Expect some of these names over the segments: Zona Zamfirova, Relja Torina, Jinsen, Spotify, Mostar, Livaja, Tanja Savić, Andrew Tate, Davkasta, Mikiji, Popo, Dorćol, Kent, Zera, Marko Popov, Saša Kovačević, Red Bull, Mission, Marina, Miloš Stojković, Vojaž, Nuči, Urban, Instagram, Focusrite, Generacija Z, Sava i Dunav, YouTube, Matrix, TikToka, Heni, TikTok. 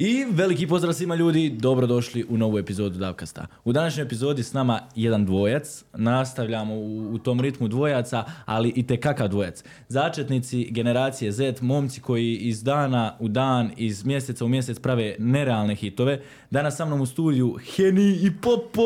I veliki pozdrav svima ljudi, dobrodošli u novu epizodu Davkasta. U današnjoj epizodi s nama jedan dvojac, nastavljamo u tom ritmu dvojaca, ali i tekakav dvojac. Začetnici generacije Z, momci koji iz dana u dan, iz mjeseca u mjesec prave nerealne hitove. Danas sa mnom u studiju Heni i Popo!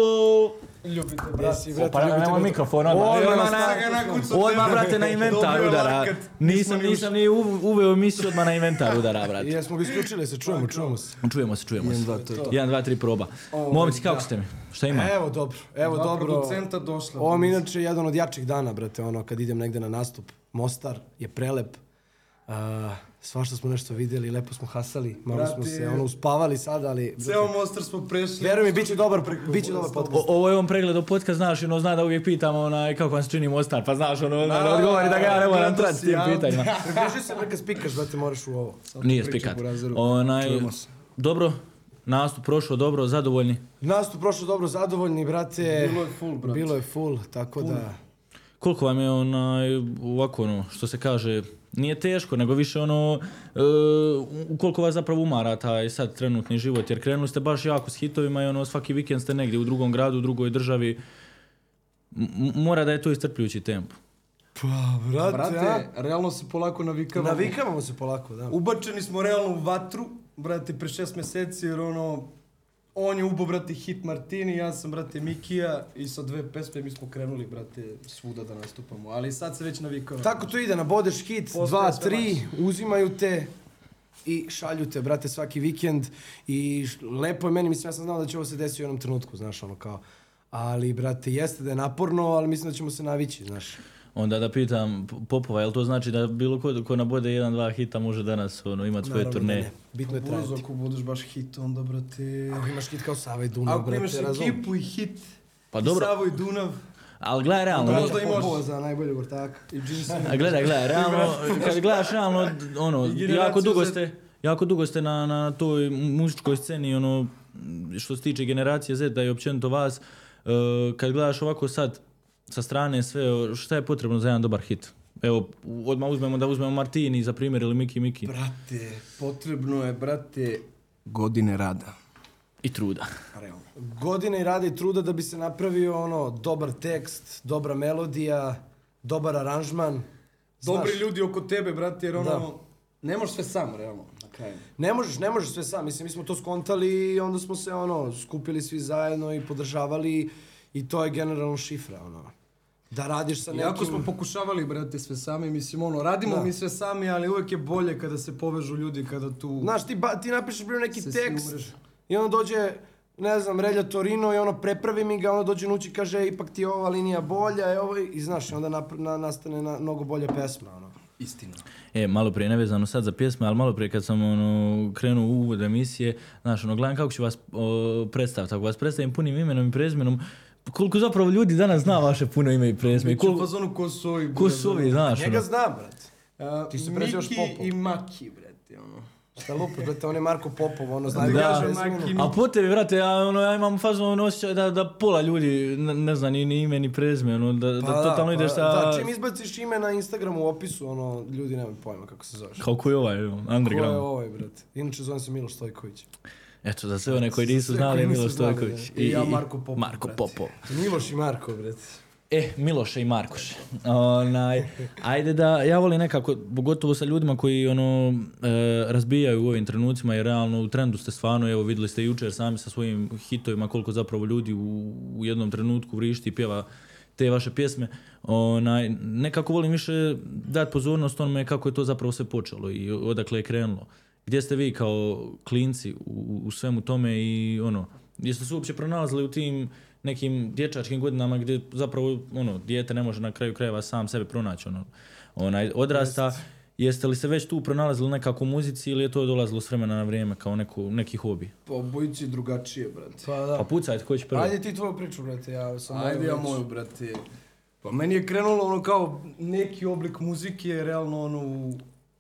Ljubite, brate, nemoj mikrofon, odmah, brate, na inventar udara. Nisam ni uveo emisiju, odmah na inventar udara, brate. Jesmo ga isključili, se čujemo se. Čujemo se. 1, 2, 3, proba. Momci, kako ste mi? Šta ima? Evo dobro. Producenta došla. Ovo mi inače jedan od jačih dana, brate, ono, kad idem negde na nastup. Mostar je prelep. Svašta smo nešto vidjeli, lepo smo hasali, malo brate, smo se ono uspavali sada, ali... Ceo Mostar smo prešli. Vjeruj mi, bit će dobar podcast. Ovo je on pregledao podcast, znaš, ono zna da uvijek pitam onaj kako vam se čini Mostar, pa znaš, ono odgovori da ga ja ne moram trati s tim pitanjima. Prepiši se kad spikaš, brate, moraš u ovo. Nije spikat. Dobro, nastup prošao dobro, zadovoljni? Nastup prošao dobro, zadovoljni, brate. Bilo je full, brate. Tako da... Koliko vam je onaj, ovako ono, što se kaže... Nije teško, nego više ono, koliko vas zapravo umara taj sad trenutni život, jer krenuli ste baš jako s hitovima i ono svaki vikend ste negdje u drugom gradu, u drugoj državi. Mora da je to iscrpljujući tempo. Pa, brate, realno se polako navikavamo. Navikavamo se polako, da. Ubačeni smo realno u vatru, brate, pre 6 mjeseci, jer ono, on je ubo, brate, Hit Martini, ja sam, brate, Mikija i sa 2 pesme mi smo krenuli, brate, svuda da nastupamo, ali sad se već navikavamo. Tako to ide, nabodeš hit, 2, 3, uzimaju te i šalju te, brate, svaki vikend i lepo je meni, mislim, ja sam znao da će ovo se desiti u jednom trenutku, znaš, ono kao, ali, brate, jeste da je naporno, ali mislim da ćemo se navići, znaš. Onda da pitam Popova, jel to znači da bilo ko nabode 1, 2 hita može danas ono, imati svoje turneje? Bitno je trajati. Ako budeš baš hit, onda brate... Ako imaš hit kao Sava i Dunav, brate, razum. Ako imaš ekipu i hit, pa i Sava i Dunav... Ali gledaj realno... Možda imaš Popoza, najbolji gortaka. I Jinsen. Gledaj, realno, kad gledaš realno, ono, jako dugo ste na toj muzičkoj sceni, ono, što se tiče generacije Z, da je općenito vas, kad gledaš ovako sad, sa strane sve, šta je potrebno za jedan dobar hit? Evo, odmah uzmemo Martini za primjer ili Miki. Brate, potrebno je, brate, godine rada. I truda. Realno. Godine i rada i truda da bi se napravio ono, dobar tekst, dobra melodija, dobar aranžman. Dobri ljudi oko tebe, brate, jer ono, ne možeš sve sam, realno. Okay. Ne možeš sve sam, mislim, mi smo to skontali i onda smo se ono, skupili svi zajedno i podržavali i to je generalno šifra, ono. Da radiš sa nekim... Iako smo pokušavali, brate, sve sami, mislim, ono, radimo mi sve sami, ali uvijek je bolje kada se povežu ljudi, kada tu... Znaš, ti napišeš bilo neki tekst i ono dođe, ne znam, Relja Torino i ono, prepravi mi ga, ono dođe Nuči i kaže, ipak ti je ova linija bolja, i znaš, onda nastane mnogo bolja pesma, ono. Istina. Malo prije, nevezano sad za pjesme, ali malo prije kad sam ono, krenuo u uvod emisije, znaš, ono, gledam kako ću vas predstaviti. Ako vas predstavim punim imenom i prezimenom, koliko zapravo ljudi danas zna vaše puno ime i prezime. Biću u fazonu Kosovi, znaš. Njega znam, brate. Ti se prezioš Popo. I Maki, brate, ono. Šta lupa, brate, on je Marko Popov, ono znaju. Da, a po tebi, brate, ja imam fazon osjećaj da pola ljudi ne zna ni ime, ni prezime, ono, da totalno ideš sa... Da, čim izbaciš ime na Instagramu u opisu, ono, ljudi nemaju pojma kako se zoveš. Kao ko je ovaj, underground. Ko je ovaj, brate. Inače zovem se Miloš Stojković. Eto, za sve one koji nisu znali, Miloš Stojković. I ja Marko Popov. Marko Popov. Miloš i Marko, bret. Miloše i Markoše. Ajde da, ja volim nekako, pogotovo sa ljudima koji ono, razbijaju u ovim trenucima, jer realno u trendu ste stvarno, evo vidjeli ste jučer sami sa svojim hitovima koliko zapravo ljudi u jednom trenutku vrišti i pjeva te vaše pjesme. Nekako volim više dati pozornost onome kako je to zapravo sve počelo i odakle je krenulo. Gdje ste vi kao klinci u svemu tome i ono, jeste se uopće pronalazili u tim nekim dječačkim godinama gdje zapravo ono, dijete ne može na kraju krajeva sam sebe pronaći, ono, odrasta. Jeste li se već tu pronalazili nekako u muzici ili je to dolazilo s vremena na vrijeme kao neki hobi? Pa obojici drugačije, brate. Pa pucajte, ko će prvi? Ajde ti tvoju priču, brate, ja sam moju. Ajde ja moju, brate. Pa meni je krenulo ono kao neki oblik muzike, realno ono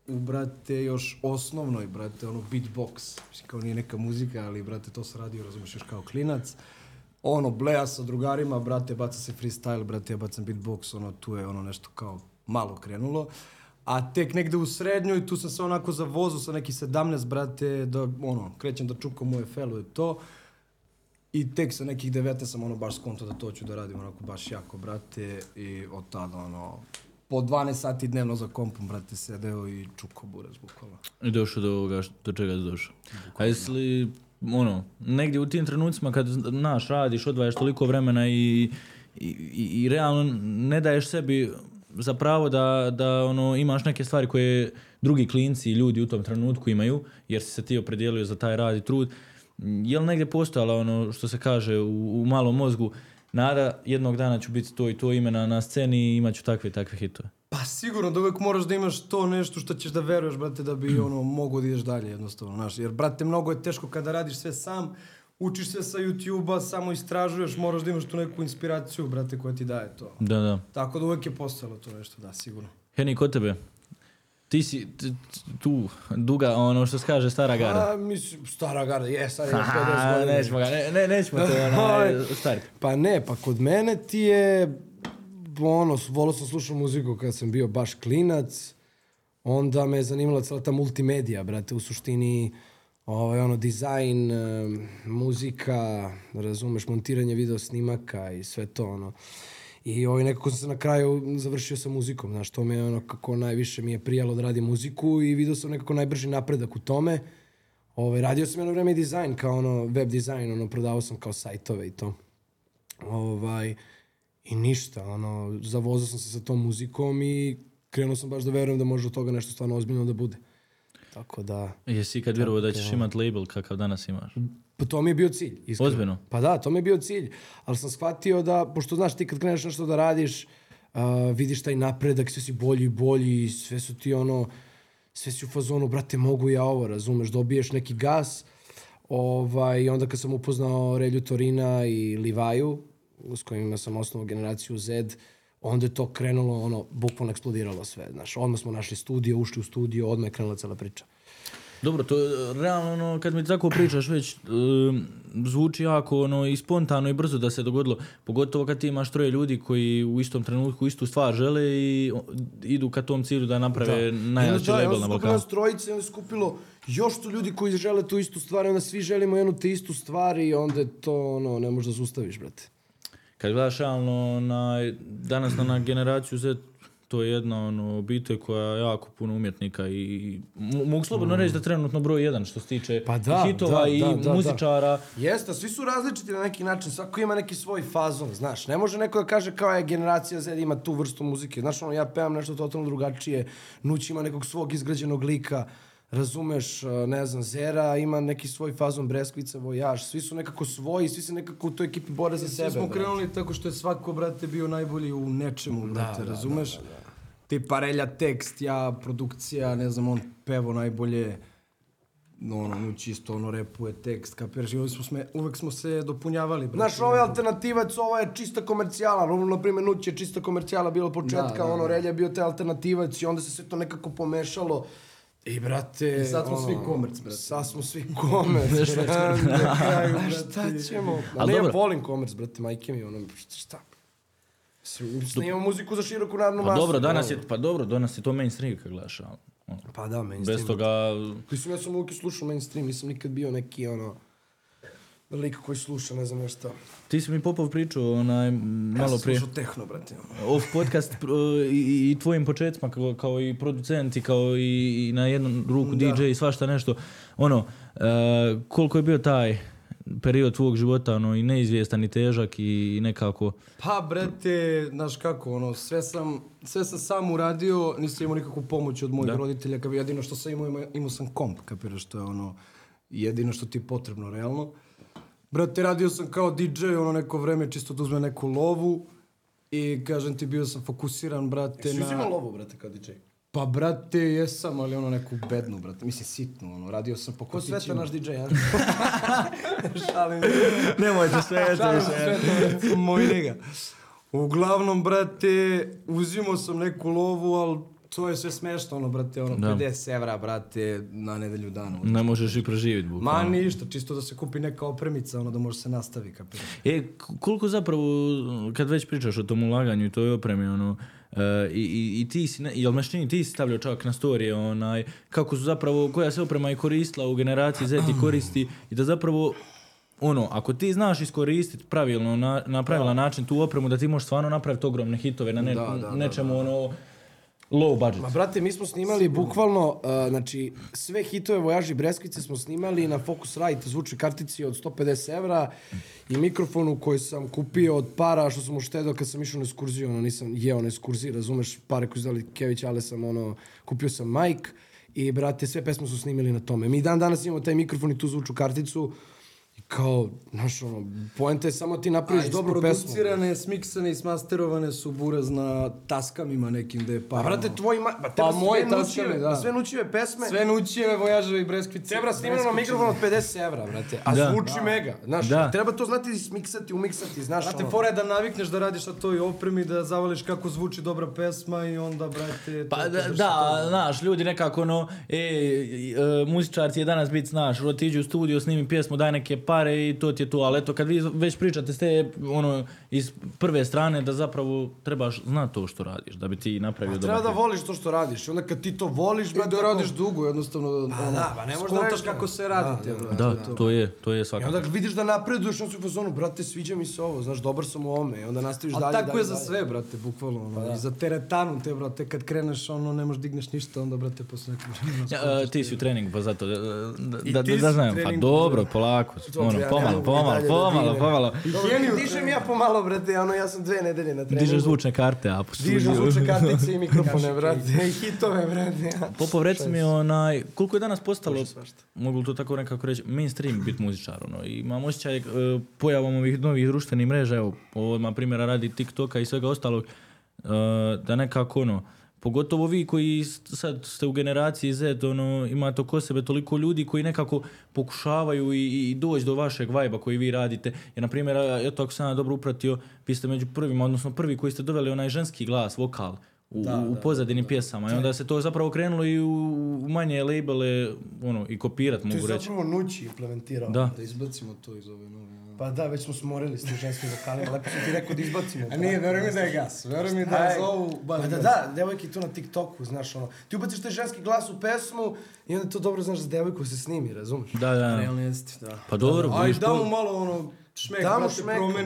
u, brate, još osnovnoj, brate, ono beatbox. Mislim, kao nije neka muzika, ali, brate, to se radio, razumiješ, još kao klinac. Ono, bleja sa drugarima, brate, baca se freestyle, brate, ja bacam beatbox, ono, tu je ono nešto kao malo krenulo. A tek negde u srednjoj, tu sam se onako zavozu sa neki 17, brate, da ono, krećem da čukam moje felu i to. I tek sa nekih 19 sam ono baš skonto da to ću da radim onako baš jako, brate. I od tada ono, po 12 sati dnevno za kompom, brate, sedeo i čukao burac bukvalno. I došao do ovoga, do čega si došao. A jesli, ono, negdje u tim trenucima kad, znaš, radiš, odvajaš toliko vremena i realno ne daješ sebi zapravo da ono, imaš neke stvari koje drugi klinci i ljudi u tom trenutku imaju, jer si se ti opredijelio za taj rad i trud. Je li negdje postojala ono što se kaže u malom mozgu, nada jednog dana ću biti to i to ime na sceni i imat ću takve i takve hitove? Pa sigurno da uvijek moraš da imaš to nešto što ćeš da veruješ, brate, da bi ono mogo da ideš dalje jednostavno, znaš. Jer, brate, mnogo je teško kada radiš sve sam, učiš se sa YouTube-a, samo istražuješ, moraš da imaš tu neku inspiraciju, brate, koja ti daje to. Da. Tako da uvijek je postalo to nešto, da, sigurno. Heni, kod tebe? Ti si tu duga, ono što se kaže, stara garda. A, mislim, stara garda, sad je 50 godina. Nećemo ga, nećemo te stariti. Pa ne, pa kod mene ti je, ono, volio sam slušao muziku kad sam bio baš klinac, onda me je zanimala cijela ta multimedija, brate, u suštini, ono, dizajn, muzika, razumeš, montiranje video snimaka i sve to, ono. I nekako sam se na kraju završio sa muzikom, znaš, to me je ono kako najviše mi je prijalo da radim muziku i vidio sam nekako najbrži napredak u tome. Radio sam jedno vreme i dizajn, kao ono web dizajn, ono, prodavao sam kao sajtove i to. I ništa, ono, zavozao sam se sa tom muzikom i krenuo sam baš da verujem da može od toga nešto stvarno ozbiljno da bude. Tako da... Jesi ikad vjerovao da ćeš imati label kakav danas imaš? Pa to mi je bio cilj, iskreno. Ozbiljno? Pa da, to mi je bio cilj. Ali sam shvatio da, pošto znaš ti kad kreneš nešto da radiš, vidiš taj napredak, sve si bolji i bolji, sve su ti ono, sve si u fazonu, brate, mogu ja ovo, razumeš, dobiješ neki gas. I onda kad sam upoznao Relju Torina i Livaju, s kojima sam osnovao Generaciju Z, onda je to krenulo, ono, bukvalno eksplodiralo sve, znaš. Odmah smo našli studio, ušli u studio, odmah je krenula cela priča. Dobro, to realno, ono, kad mi tako pričaš već, zvuči jako, ono, i spontano i brzo da se dogodilo. Pogotovo kad ti imaš troje ljudi koji u istom trenutku istu stvar žele i idu ka tom cilju da naprave najjači label na Balkanu. Da, skupilo nas trojice i onda skupilo još tu ljudi koji žele tu istu stvar i onda svi želimo jednu te istu stvar i onda je to, ono, ne možeš da se ustaviš, brate. Kad gledaš realno danas na Generaciju Z, to je jedna obitelj koja je jako puno umjetnika i mogu slobodno reći da je trenutno broj jedan što se tiče hitova i muzičara. Jeste, svi su različiti na neki način, svako ima neki svoj fazon, znaš, ne može neko da kaže kao je Generacija Z ima tu vrstu muzike, znaš, ono, ja pevam nešto totalno drugačije, Nuči ima nekog svog izgrađenog lika, razumeš, ne znam, Zera ima neki svoj fazon, Breskvica, Vojaž, svi su nekako svoji, svi se nekako u toj ekipi bore za sebe. Svi smo krenuli tako što je svako, brate, bio najbolji u nečemu, brate, razumeš? Tipa Relja tekst, ja produkcija, ne znam, on pevo najbolje, ono, čisto ono repuje tekst, kapiraš, i uvek smo se dopunjavali, brate. Znaš, ovo je alternativac, ovo je čista komercijala, ono, na primjer, Nuć je čista komercijala bila od početka, ono, Relja je bio taj alternativac i onda se sve to nekako pomešalo. I, brate, sad smo svi komerc, brate. Sad smo svi komerc, brate, na kraju, brate. Šta ćemo? Ne, ja volim komerc, brate, majke mi, ono, šta? Snimamo muziku za široku narodnu masu. Pa dobro, danas je to mainstream kada gledaš, ali... Pa da, mainstream. Bez toga... Ja sam uvijek slušao mainstream, nisam nikad bio neki, ono... Lik koji sluša, ne znam nešto. Ti si mi Popov pričao malo prije. Ja sam slušao tehno, brate. Off podcast i tvojim početcima kao i producenti, kao i na jednu ruku DJ i svašta nešto. Ono, koliko je bio taj period tvojeg života, ono, i neizvjestan i težak i nekako... Pa, brate, znaš kako, ono, sve sam sam uradio, nisam imao nikakvu pomoć od mojih roditelja, jedino što sam imao sam komp, kapiraš, to je ono, jedino što ti je potrebno, realno. Brate, radio sam kao DJ, ono, neko vreme čisto da uzmem neku lovu i, kažem ti, bio sam fokusiran, brate, na... Jesi imao lovu, brate, kao DJ? Pa, brate, jesam, ali ono neku bednu, brate, mislim, sitnu, ono, radio sam po kotićima. Ko sveta naš DJ, ja? Šalim. Nemojte sveta, brate, moj njega. Uglavnom, brate, uzimao sam neku lovu, ali to je sve smešno, ono, brate, ono, 50 evra, brate, na nedelju dana. Ne možeš i preživjeti, bukvalno. Ma ništa, čisto da se kupi neka opremica, ono, da može se nastavi, kapirati. Koliko zapravo, kad već pričaš o tom ulaganju i toj opremi, ono, I ti si, jel Meštini, ti si stavljao čak na storije onaj, kako su zapravo, koja se oprema je koristila u generaciji Z i koristi, i da zapravo, ono, ako ti znaš iskoristiti pravilno, na pravilan način tu opremu, da ti možeš stvarno napraviti ogromne hitove na nečemu, ono, low budget. Ma brate, mi smo snimali bukvalno, znači, sve hitove Vojaži Breskvice smo snimali na Focusrite zvučnoj kartici od 150 evra i mikrofonu koji sam kupio od para što sam uštedao kad sam išao na eskurziju, ono, nisam jeo na eskurziji, razumeš, pare koji su dali Kević, ali sam, ono, kupio sam majk i, brate, sve pesme su snimili na tome. Mi danas imamo taj mikrofon i tu zvučnu karticu, kao, znaš, ono, poenta je samo ti napraviš dobru pesmu. A isproducirane, smiksane i smasterovane su buraz na taskamima nekim gde je pa... A brate, tvoji... Pa moje taskame, da. Sve Nučijeve pesme... Sve Nučijeve, Vojaževe i Breskvice. Treba snimljeno na mikrofon od 50 evra, brate. A zvuči mega, znaš. Treba to znati smiksati, umiksati, znaš. Brate, fora je da navikneš da radiš na toj opremi, da zavališ kako zvuči dobra pesma i onda, brate... Pa da, znaš, ljudi nekako, ono, muzičarci je danas bit, znaš, otiđi u studiju, snimi pjesmu, daj neke pare i to ti je to, ali eto, kad vi već pričate s te, ono, iz prve strane, da zapravo trebaš znati to što radiš, da bi ti napravio dobar. Treba da voliš to što radiš, onda kad ti to voliš, brate, da radiš dugo, jednostavno, ne možeš da radiš kako se radite. Da, to je svakako. I onda vidiš da napreduješ, on si u fazonu, brate, sviđa mi se ovo, znaš, dobar sam u ovome, i onda nastaviš dalje. A tako je za sve, brate, bukvalno, i za teretanu te, brate, kad kreneš, ono, ne možeš digneš ništa, onda, brate, posle nekog... Ti si u treningu, pa zato, da znam, pa dobro, polako. Pomalo. Dišem ja pomalo, brate, ono, ja sam 2 nedelje na treningu. Dižeš zvučne karte, a po studiju. Dižem zvučne kartice i mikrofone, brate, i hitove, brate. Popov, reci mi, onaj, koliko je danas postalo, mogu li to tako nekako reći, mainstream bit muzičar, ono, imam osjećaj pojavom ovih novih društvenih mreža, evo, odmah primjera radi TikToka i svega ostalog, da nekako, ono, pogotovo vi koji sad ste u generaciji Z, ono, imate oko sebe toliko ljudi koji nekako pokušavaju i doći do vašeg vajba koji vi radite. Jer, na primjer, eto, ako sam ja dobro upratio, vi ste među prvima, odnosno prvi koji ste doveli onaj ženski glas, vokal u pozadini pjesama. I onda se to zapravo krenulo i u manje labele, ono, i kopirat, mogu reći. To je zapravo Nuči implementirao, da izbacimo to iz ove nove. Pa da, već smo smorili s tim ženskim vokalima, lepo sam ti rekao da izbacimo. A nije, verujem mi da je gas, verujem mi da je zovu... Da, devojke tu na TikToku, znaš, ono, ti ubaciš taj ženski glas u pesmu i onda to dobro, znaš, za devojku se snimi, razumiješ? Da. Realno jeste, da. Pa dobro, budiš... Aj, da mu malo, ono... Šmek,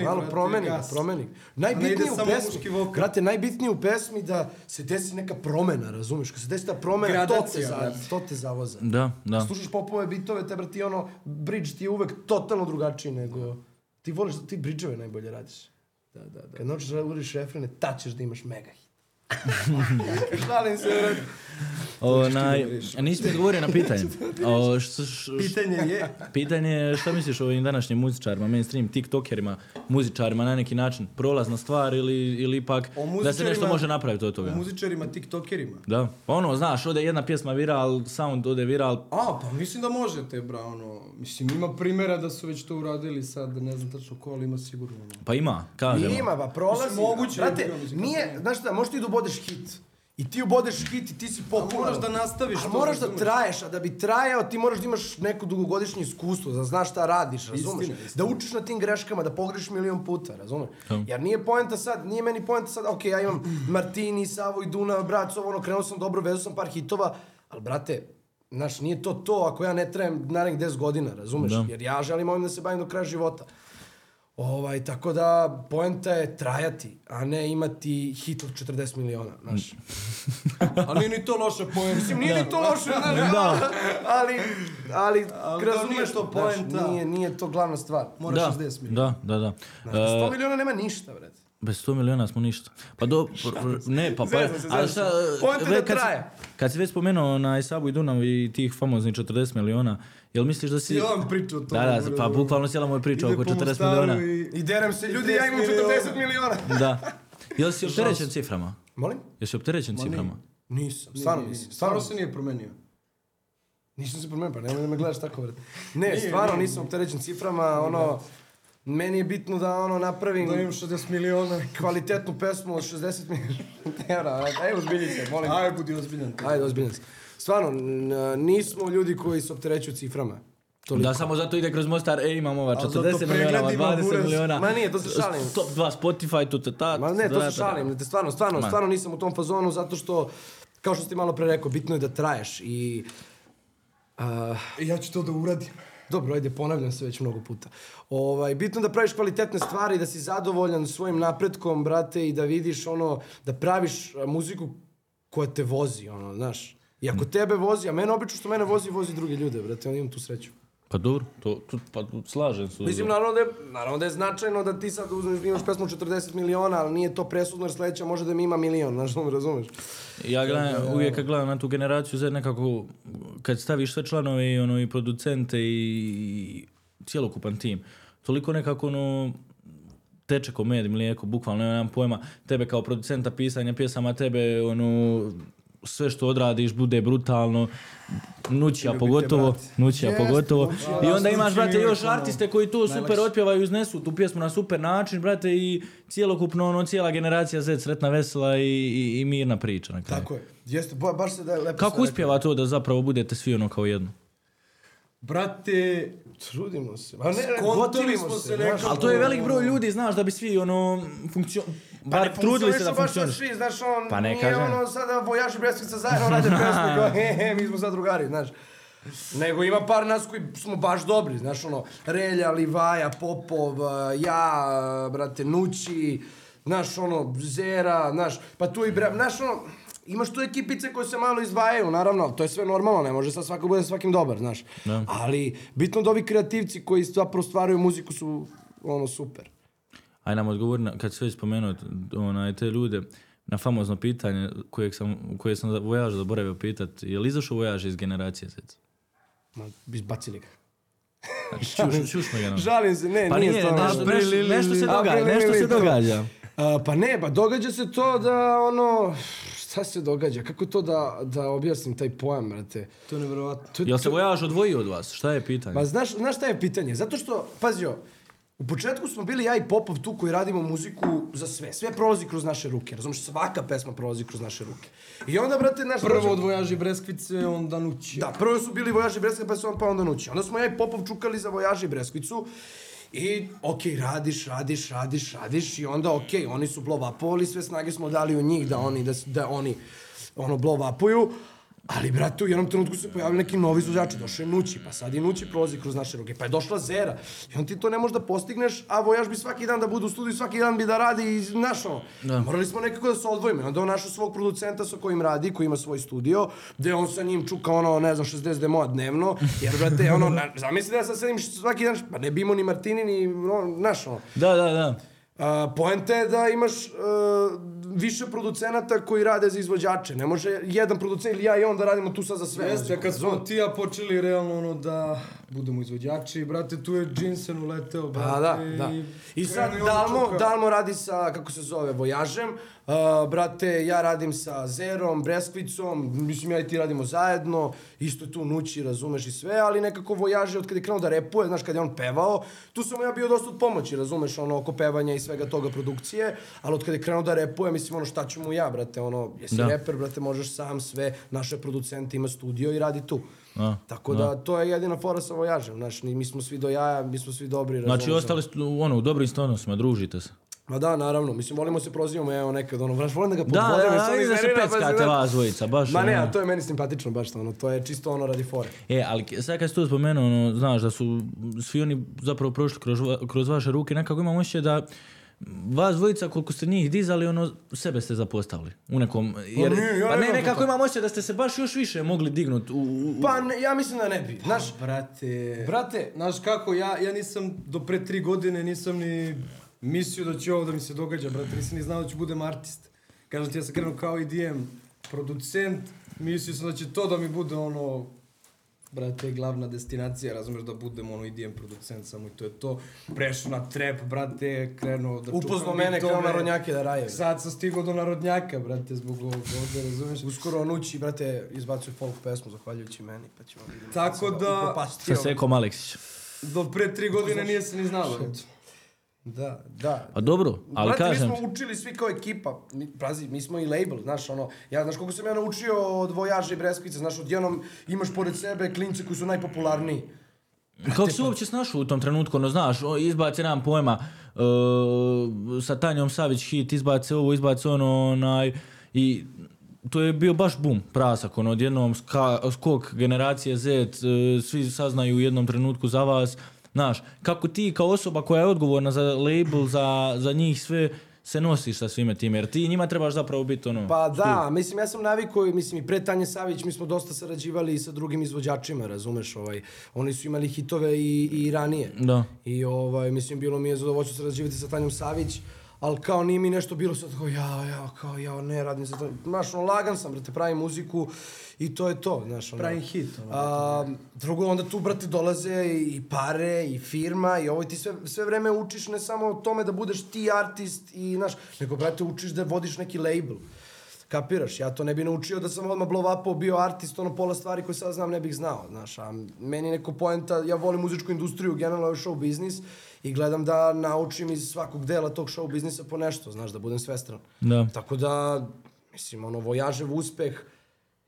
malo promeni. Najbitnije u pesmi, brate, najbitnije u pesmi da se desi neka promena, razumiješ? Kad se desi ta promena, to te zavoza. Da. Slušaš Popove bitove, te, brati, ono, bridge ti je uvek totalno drugačiji nego... Ti voliš, ti bridgeove najbolje radiš. Da. Kad naučiš da udiš refrene, tad ćeš da imaš mega hit. Šalim se, brati. Nisi mi odgovorio na pitanje. Pitanje je šta misliš o ovim današnjim muzičarima, mainstream tiktokerima, muzičarima na neki način, prolazna stvar ili ipak da se nešto može napraviti od toga? O muzičarima, tiktokerima? Da. Ono, znaš, ode jedna pjesma viral, sound ode viral. A, pa mislim da možete, bra, ono. Mislim, ima primjera da su već to uradili sad, ne znam tačno ko, ali ima sigurno. Pa ima, kažemo. Ima, pa prolazi. Brate, nije, znaš šta, možeš ti da ubodeš hit. I ti ubodeš hit i ti si popularan. A moraš da nastaviš to. A moraš da traješ, a da bi trajao ti moraš da imaš neko dugogodišnje iskustvo, da znaš šta radiš, razumeš? Da učiš na tim greškama, da pogrešiš 1.000.000 puta, razumeš? Jer nije meni poenta sad, okej, ja imam Martini, Savo i Dunav, brat, ovo, ono, krenuo sam dobro, vezu sam par hitova, ali, brate, znaš, nije to ako ja ne trajem narednih 10 godina, razumeš? Jer ja želim ovim da se bavim do kraja života. Tako da, poenta je trajati, a ne imati hit od 40 miliona, znaš. A nije ni to loše poenta. Mislim, nije ni to loše, ali razumiješ to poenta. Nije to glavna stvar. Moraš 60 miliona. Da. 100 miliona nema ništa, vred. Bez 100 miliona smo ništa. Pa do... Ne, pa... Poenta je da traja. Kad si već spomenuo na Sabu i Dunav i tih famoznih 40 miliona, jel misliš da si... Sjelam priča o tome. Da, pa bukvalno sjela moja priča oko 40 miliona. I deram se, ljudi, ja imam 40 miliona. Da. Jel si opterećen ciframa? Molim? Jesi opterećen ciframa? Nisam, stvarno. Stvarno se nije promenio. Nisam se promenio, pa nemoj da me gledaš tako, vrat. Ne, stvarno nisam opterećen ciframa, ono... Meni je bitno da, ono, napravim... Da imam 60 miliona. Kvalitetnu pesmu od 60 miliona. Ajde, ozbilji se, molim. Ajde, budi ozbiljan. Stvarno, nismo ljudi koji se opterećuju ciframa. Toliko. Da, samo zato ide kroz Mostar, imam ova 40 miliona, 20 miliona. Ma nije, to se šalim. Top 2 Spotify, to te ta. Ma ne, to se šalim. Stvarno nisam u tom fazonu, zato što, kao što ste malo pre rekao, bitno je da traješ. I, ja ću to da uradim. Dobro, ajde, ponavljam se već mnogo puta. Bitno da praviš kvalitetne stvari, da si zadovoljan svojim napretkom, brate, i da vidiš ono, da praviš muziku koja te vozi, ono, znaš. I ako tebe vozi, a mene obično što mene vozi druge ljude, brate, onda imam tu sreću. Pa dobro, to pa slažem se. Mislim, naravno da je značajno da ti sad uzmeš, imaš pesmu 40 miliona, ali nije to presudno, jer sledeća može da mi ima milion, znaš što me razumeš? Ja gledam, uvijek kad gledam na tu generaciju, sad nekako, kad staviš sve članove i, ono, i producente i cijelokupan tim, toliko nekako, ono, teče ko med i mlijeko, bukvalno, nemam pojma, tebe kao producenta pisanja pjesama, tebe, ono... Sve što odradiš bude brutalno, Nučija pogotovo. I onda imaš, brate, još artiste koji to super otpjevaju, iznesu tu pjesmu na super način, brate, i cijelokupno, ono, cijela generacija Z, sretna, vesela i mirna priča na kraju. Tako je, jeste, baš se da je lepo. Kako uspjeva to da zapravo budete svi ono kao jedno? Brate, trudimo se. Skontili smo se nekako. Ali to je velik broj ljudi, znaš, da bi svi, ono, bar trudili se da funkcioniš. Znaš, on nije ono sada Vojaž i Breskvica zajedno rade pesmu, mi smo sad drugari, znaš. Nego ima par nas koji smo baš dobri, znaš, ono, Relja, Livaja, Popov, ja, brate, Nuči, znaš, ono, Zera, znaš, pa tu i Brem, znaš, ono, imaš tu ekipice koje se malo izdvajaju, naravno, ali to je sve normalno, ne može sad svako bude svakim dobar, znaš. Da. Ali bitno da ovi kreativci koji zapravo stvaraju muziku su, ono, super. Aj nam odgovori, kad sve spomenuo te ljude, na famozno pitanje koje sam Vojaž zaboravio pitati, je li izašao Vojaž iz generacije Z? Ma, izbacili ga. Čušno ga nam. Žalim se, ne, pa nije stvarno. Nešto se događa. Pa ne, pa događa se to da, ono... Šta se događa? Kako to da objasnim taj pojam, brate? To je nevjerovatno. Jel se Vojaž odvojio od vas? Šta je pitanje? Pa znaš šta je pitanje? Zato što, pazio, u početku smo bili ja i Popov tu koji radimo muziku za sve. Sve prolazi kroz naše ruke, razumiješ? Svaka pesma prolazi kroz naše ruke. I onda, brate, naš... Prvo od Vojaž i Breskvice, onda Nući. Da, prvo su bili Vojaž i Breskvice, pa onda Nući. Onda smo ja i Popov čukali za Vojaž i Breskvicu. I, okej, radiš i onda, okej, oni su blow-upovali, sve snage smo dali u njih da oni ono, blow-upuju, ali, brate, u jednom trenutku se pojavili neki novi izvođači, došao je Nući, pa sad i Nući prolazi kroz naše ruke, pa je došla Zera, i on ti to ne možeš da postigneš, a Vojaž bi svaki dan da bude u studiju, svaki dan bi da radi, i našao, morali smo nekako da se odvojimo, i onda on našao svog producenta sa kojim radi, koji ima svoj studio, gde on sa njim čuka, ono, ne znam, 60 demoa dnevno, jer, brate, ono, zamisli da ja sad sedim svaki dan, pa ne bimo ni Martini, ni, našao. Da. Poenta je da imaš više producenata koji rade za izvođače. Ne može jedan producent ili ja i on da radimo tu sad za sve. Jeste, kad smo ti ja počeli realno ono da budemo izvođači, brate, tu je Jinsen uleteo, brate. Pa da. I sad Dalmo radi sa, kako se zove, Vojažem, brate, ja radim sa Zerom, Breskvicom, mislim ja i ti radimo zajedno, isto tu Nući, razumeš i sve, ali nekako Vojaže od kada je krenuo da repuje, znaš, kada je on pevao, tu sam ja bio dosta od pomoći, razumeš, ono, oko pevanja i svega toga produkcije, ali od kada je krenuo da repuje, mislim, ono, šta ću mu ja, brate, ono, jesi reper, brate, možeš sam sve, naše producente ima studio i radi tu. Tako da, to je jedina fora sa Vojažem, znaš, mi smo svi do jaja, mi smo svi dobri, razumeš. Znači, ostali, ono, u dobrim stanosima, družite se. Ma da, naravno, mislim, volimo se prozivamo, evo nekad, ono, baš volim da ga podvodim. Da, i da se peckate vas dvojica, baš. Ma ne, a to je meni simpatično, baš to, ono, to je čisto ono radi fore. Ali sad kad si tu spomenuo, ono, znaš, da su svi oni zapravo prošli kroz vaše ruke, nekako imam ošće da vas dvojica, koliko ste njih dizali, ono, sebe ste zapostavili u nekom, jer, pa ne, nekako imam ošće da ste se baš još više mogli dignuti u... Pa, ja mislim da ne bi, znaš, brate, znaš kako, ja nisam do pre 3 godine nisam ni... Mislio da će ovo da mi se događa, brate, nisam ni znao da ću budem artist. Kažem ti, ja sam krenuo kao IDM producent, mislio sam da će to da mi bude ono, brate, glavna destinacija, razumeš, da budem ono IDM producent samo i to je to. Prešao na trap, brate, krenuo da... Upoznao mene kao narodnjake da raje. Sad sam stigao do narodnjaka, brate, zbog ovog ovde, razumeš? Uskoro Nući, brate, izbacio folk pesmu, zahvaljujući meni, pa ćemo vidjeti. Tako da... Sa Sekom Aleksić. Do pre 3 godine nije se ni znao, brate. Da. Pa dobro, ali kažem... Mi smo učili svi kao ekipa, mi smo i label, znaš, ono, znaš koliko sam ja naučio od Vojaža i Breskvice, znaš, odjednom imaš pored sebe klince koji su najpopularniji. Kako se uopće snašao u tom trenutku, ono znaš, izbaci nam pojma, sa Tanjom Savić hit, izbaci ovo, izbaci ono, onaj, i to je bio baš bum, prasak, ono, odjednom skok generacije Z, svi saznaju u jednom trenutku za vas, znaš, kako ti kao osoba koja je odgovorna za label, za njih sve, se nosiš sa svime tim, jer ti njima trebaš zapravo biti ono... Pa da, mislim, ja sam navikao, mislim, i pre Tanje Savić mi smo dosta sarađivali i sa drugim izvođačima, razumeš, oni su imali hitove i ranije. Da. I, mislim, bilo mi je zadovoljstvo sarađivati sa Tanjom Savić, ali kao nije mi nešto bilo sad kao ja, ne radim sad, znaš, ono, lagan sam, brate, pravim muziku i to je to, znaš, ono. Pravim hit. Drugo, onda tu, brate, dolaze i pare, i firma, i ovo, i ti sve vreme učiš ne samo o tome da budeš ti artist i, znaš, nego, brate, učiš da vodiš neki label. Kapiraš, ja to ne bi naučio da sam odmah blow upao, bio artist, ono, pola stvari koje sad znam ne bih znao, znaš, a meni neko poenta, ja volim muzičku industriju, generalno je show biznis, i gledam da naučim iz svakog dela tog show biznisa po nešto, znaš, da budem svestran. Da. Tako da, mislim, ono, Vojažev uspeh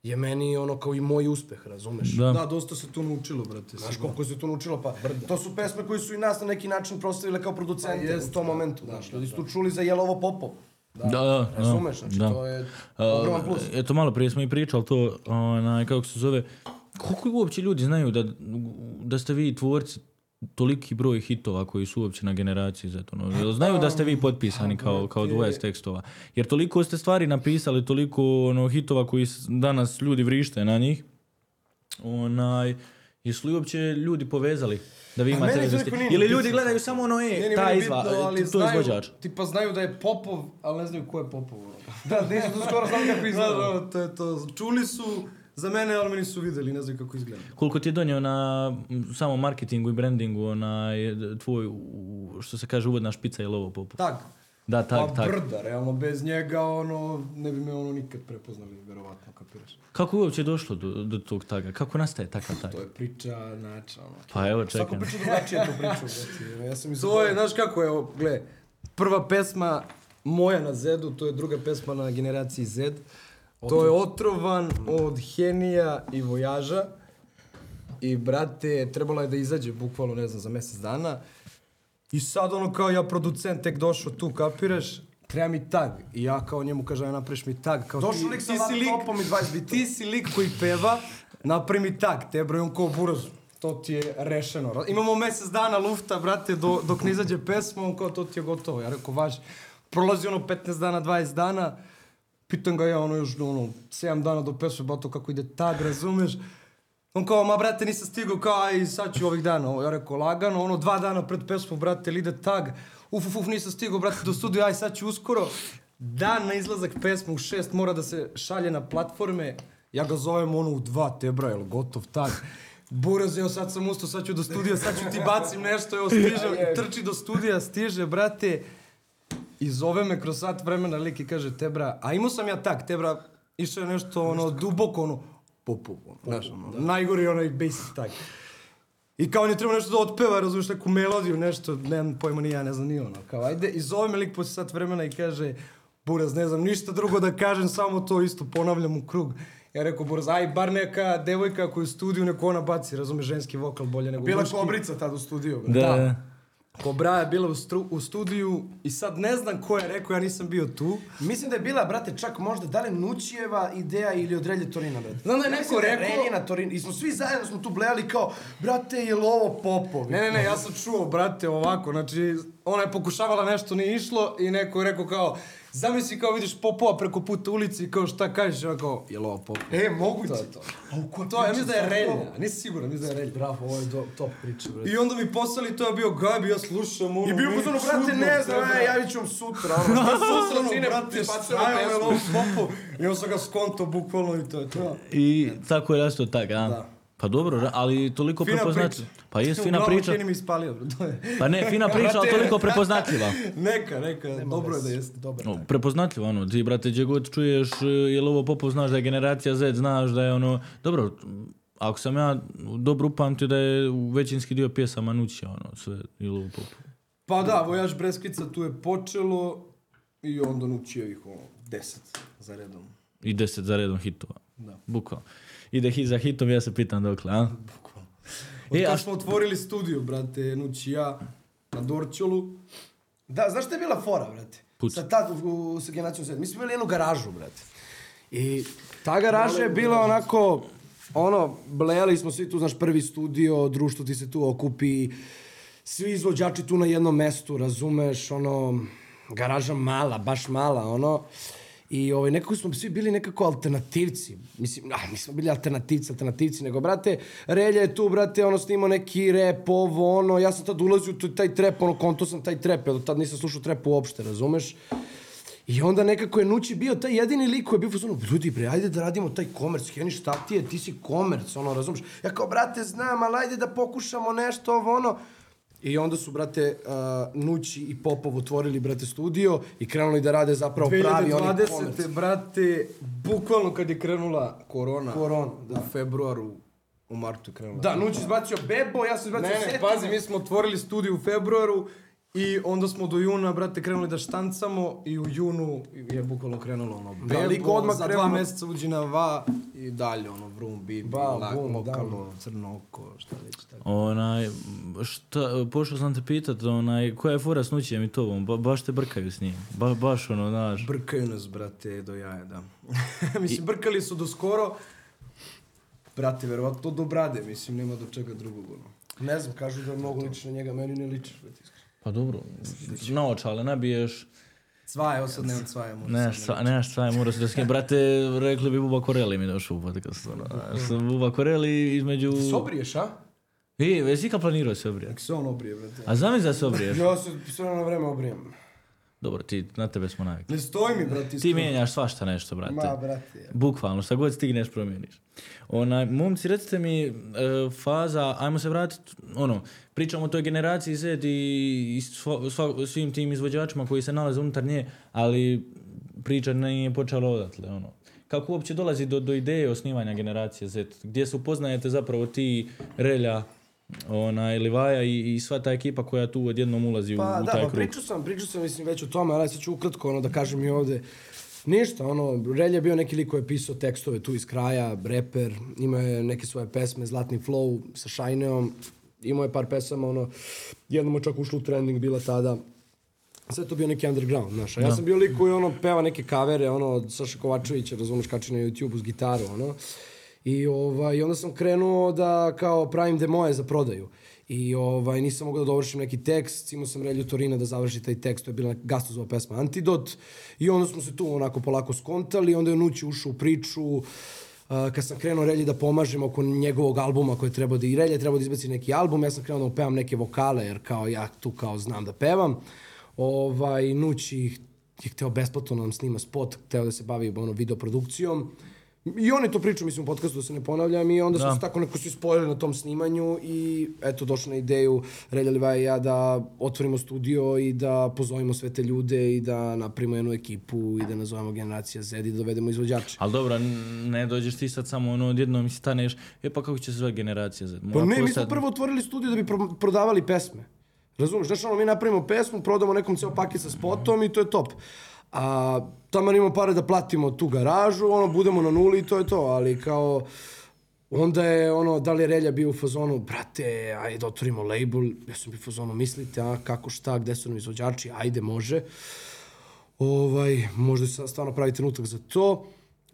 je meni ono kao i moj uspeh, razumeš? Da, dosta se tu naučilo, brate. Znaš koliko se tu naučilo, pa brda. To su pesme koje su i nas na neki način prostavile kao producente u tom momentu, znaš. Ljudi su tu čuli za jel ovo Popo. Da, razumeš, znači to je ogroman plus. Eto, malo prije smo i pričali to, kako se zove, koliko uopće ljudi znaju da ste vi tvorci toliki broj hitova koji su uopće na generaciji Z. Ono, znaju da ste vi potpisani kao 20 tekstova. Jer toliko ste stvari napisali, toliko ono, hitova koji danas ljudi vrište na njih. Jesu li uopće ljudi povezali da vi imate rezultati? Ili ljudi gledaju samo ono, ta izva, to je izvođač. Tipa znaju da je Popov, ali ne znaju ko je Popov. Da, nisu to skoro znali kako izgleda. To je to. Čuli su... Za mene, ali meni su videli, ne znam kako izgleda. Koliko ti je donio na samo marketingu i brandingu na tvoj, što se kaže, uvodna špica ili ovo Popo? Tak. Da, tak. Brda, realno, bez njega, ono, ne bi me ono nikad prepoznali, verovatno, kapiraš. Kako je uopće došlo do tog taga? Kako nastaje takav tag? To je priča, način, ono. Pa evo, čekaj. Svako priča drugačije tu priču. To je, znaš kako, evo, gle, prva pesma moja na Z-u, to je druga pesma na generaciji Z. To je Otrovan od Henija i Vojaža i, brate, trebalo je da izađe bukvalno, ne znam, za mjesec dana i sad ono kao ja producent tek došao tu, kapiraš, treba mi tag i ja kao njemu kažem, ja napraviš mi tag, kao ti si lik koji peva, napravi mi tag, te broj on kao buraz, to ti je rešeno. Imamo mjesec dana lufta, brate, dok ne izađe pesma, on kao to ti je gotovo, ja rekao važi, prolazi ono 15 dana, 20 dana, pitan ga ja, ono, još 7 dana do pesme, bato, kako ide tag, razumeš? On kao, ma, brate, nisam stigao, kao, aj, sad ću ovih dana. Ja rekao, lagano, ono, 2 dana pred pesmu, brate, ide tag. Uf, nisam stigao, brate, do studiju, aj, sad ću uskoro. Dan na izlazak pesme u 6 mora da se šalje na platforme. Ja ga zovem, ono, u 2, tebra, jel, gotov tag. Buraz, evo, sad sam ustao, sad ću do studija, sad ću ti bacim nešto, evo, stižem, trči do studija, stiže, brate. I zove me kroz sat vremena lik i kaže, tebra, a imao sam ja tak, tebra, išao je nešto, ono, duboko, ono, Popov, znaš, ono, najgori, onaj basic tak. I kao on je trebao nešto da otpeva, razumiješ, neku melodiju, nešto, nemam pojma, ni ja, ne znam, ni ono, kao, ajde, i zove me lik poslije sat vremena i kaže, Buraz, ne znam, ništa drugo da kažem, samo to isto, ponavljam u krug. Ja rekao, Buraz, aj, bar neka devojka koja je u studiju, neko ona baci, razumiješ, ženski vokal bolje nego muški. Bila Kobrica tad u studiju. Da. Kobra je bila u studiju i sad ne znam ko je rekao, ja nisam bio tu. Mislim da je bila, brate, čak možda da li Nučijeva ideja ili od Relje Torina, brate. Znam da je neko rekao... Reljina Torina, i smo svi zajedno smo tu blejali kao, brate, je li ovo Popovi? Ne, ja sam čuo, brate, ovako, znači, ona je pokušavala nešto, nije išlo i neko je rekao kao, zamisli kao vidiš Popova preko puta ulici i kao šta kažeš, ona kao, je li ovo Popovi? Moguće. To je, mislim da je Relja, nisi siguran, mislim da je Relja. Bravo, ovo je top priča, brate. I onda mi poslali to, ja bio Gabi, ja slušam, ono... I bio mi čudno, brate, ne znam, javit ću vam sutra, ono, šta susrano, brate, šta je ovo Popov? I on sam ga skonto, bukvalno, i to je to. I tako je rastao tak, a? Pa dobro, ali toliko prepoznatljiva. Pa jes fina priča. Heni mi ispalio. Pa ne, fina priča, ali toliko prepoznatljiva. Neka, dobro je da jeste. Prepoznatljiva, ono, ti, brate, gdje god čuješ, je li ovo Popov, znaš da je generacija Z, znaš da je ono, dobro, ako sam ja dobro upamtio da je većinski dio pjesama Nučija, ono, sve, je li ovo Popov. Pa da, Vojaž Breskvica tu je počelo i onda Nučijevih, ono, 10 za redom. I 10 za redom hitova. Da. Bukvalno. Ide hit za hitom, ja se pitam dokle, a? Bukvalno. Kad smo otvorili studio, brate, Nuči ja, na Dorćolu. Da, znaš što je bila fora, brate? Sa tad, sa Generacijom Z. Mi smo imali jednu garažu, brate. I ta garaža je bila onako, ono, blejali smo svi tu, znaš, prvi studio, društvo ti se tu okupi, svi izvođači tu na jednom mestu, razumeš, ono, garaža mala, baš mala, ono. I nekako smo svi bili nekako alternativci. Mislim, nismo bili alternativci, nego, brate, Relja je tu, brate, ono, snimao neki rap, ovo, ono, ja sam tad ulazio u taj trap, ono, konto sam taj trap, jer do tad nisam slušao trap uopšte, razumeš? I onda nekako je Nuči bio taj jedini lik koji je bio, ono, ljudi bre, ajde da radimo taj komerc, Heni, šta ti je, ti si komerc, ono, razumiješ? Ja kao, brate, znam, ali ajde da pokušamo nešto, ovo, ono. I onda su, brate, Nuči i Popov otvorili, brate, studio i krenuli da rade zapravo pravi oni komerc. 2020. brate, bukvalno kad je krenula korona, da. U februaru, u martu je krenula. Da, Nuči izbacio Bebo, ja sam izbacio Setinu. Ne, pazi, mi smo otvorili studio u februaru. I onda smo do juna, brate, krenuli da štancamo i u junu je bukvalno krenulo ono Bebo, za 2 meseca uđi na va i dalje ono vrum, bibi, lokalo, crno oko, šta već tako. Onaj, šta, pošao sam te pitat, onaj, koja je fora s Nućem i tobom, baš te brkaju s njim, baš ono, znaš. Brkaju nas, brate, do jaja, da. Mislim, brkali su do skoro, brate, verovatno do brade, mislim, nema do čega drugog, ono. Ne znam, kažu da je mnogo ličiš na njega, meni ne ličiš, brate, iskri. Pa dobro, na očale nabiješ. Cvaje, osad nemam cvaje, mora se nabiješ. Nemaš cvaje, mora se nabiješ. Brate, rekli bi Buba Koreli mi došao u podcastu. Buba Koreli između... Sobriješ, a? I, već nikad planirao se obriješ. Nek se on obrije, brate. A znam i da se obriješ? Ja se sve na vreme obrijem. Dobro, ti, na tebe smo navikli. Ne stoj mi, brate. Ti mijenjaš svašta nešto, brate. Ma, brate. Bukvalno, šta god stigneš promijeniš. Onaj, momci, recite mi, faza, ajmo se vratiti, ono, pričamo o toj generaciji Z i svim tim izvođačima koji se nalaze unutar nje, ali priča nije počela odatle, ono. Kako uopće dolazi do ideje osnivanja generacije Z? Gdje se upoznajete zapravo ti, Relja, Livaja i sva ta ekipa koja tu odjednom ulazi u taj krug? Pa da, pričao sam mislim već o tome, ali sad ću ukratko da kažem i ovdje. Ništa, Relja je bio neki lik koji je pisao tekstove tu iz kraja, reper, imao je neke svoje pesme, Zlatni flow sa Shineom, imao je par pesama, jednom je čak ušlo u trending, bila tada. Sve to bio neki underground, znaš, a ja sam bio lik koji peva neke kavere, od Saša Kovačevića, razumiješ, kači na YouTube-u s gitaru, I onda sam krenuo da kao pravim demoje za prodaju. I nisam mogao da dovršim neki tekst, imao sam Relju Torina da završi taj tekst, to je bila Gastozova pesma Antidot. I onda smo se tu onako polako skontali, onda je Nući ušao u priču. Kad sam krenuo Relji da pomažem oko njegovog albuma koje je trebao da i Relja, trebao da izbaci neki album, ja sam krenuo da pevam neke vokale jer kao ja tu kao znam da pevam. Nući je hteo besplatno da nam snima spot, hteo da se bavi videoprodukcijom. I on je to pričao, mislim, u podcastu, da se ne ponavljam, i onda smo se tako neko spojili na tom snimanju i eto, došli na ideju Relja, Livaja i ja da otvorimo studio i da pozovimo sve te ljude i da napravimo jednu ekipu i da nazovemo Generacija Z i da dovedemo izvođače. Ali dobro, ne dođeš ti sad samo odjednom i staneš, pa kako će se zvati Generacija Z? Pa ne, mi smo prvo otvorili studio da bi prodavali pesme. Razumiješ, znači mi napravimo pesmu, prodamo nekom ceo paket sa spotom i to je top. A tamo imamo pare da platimo tu garažu, budemo na nuli i to je to, ali kao, onda je, da li je Relja bio u fazonu, brate, ajde, otvorimo label, ja sam bio u fazonu, mislite, kako, šta, gde su nam izvođači, ajde, može, možda je stvarno pravi trenutak za to,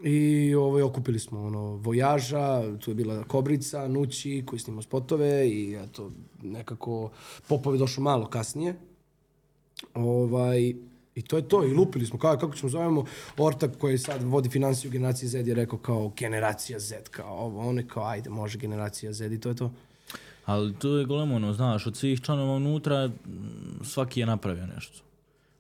i okupili smo, Vojaža, tu je bila Kobrica, Nući, koji snimao spotove, i eto, nekako, Popov je došao malo kasnije, I to je to, i lupili smo, kako ćemo zovemo, ortak koji sad vodi finansiju Generacije Z je rekao kao Generacija Z, kao ovo, on je kao ajde, može Generacija Z i to je to. Ali to je golemo, znaš, od svih članova unutra svaki je napravio nešto.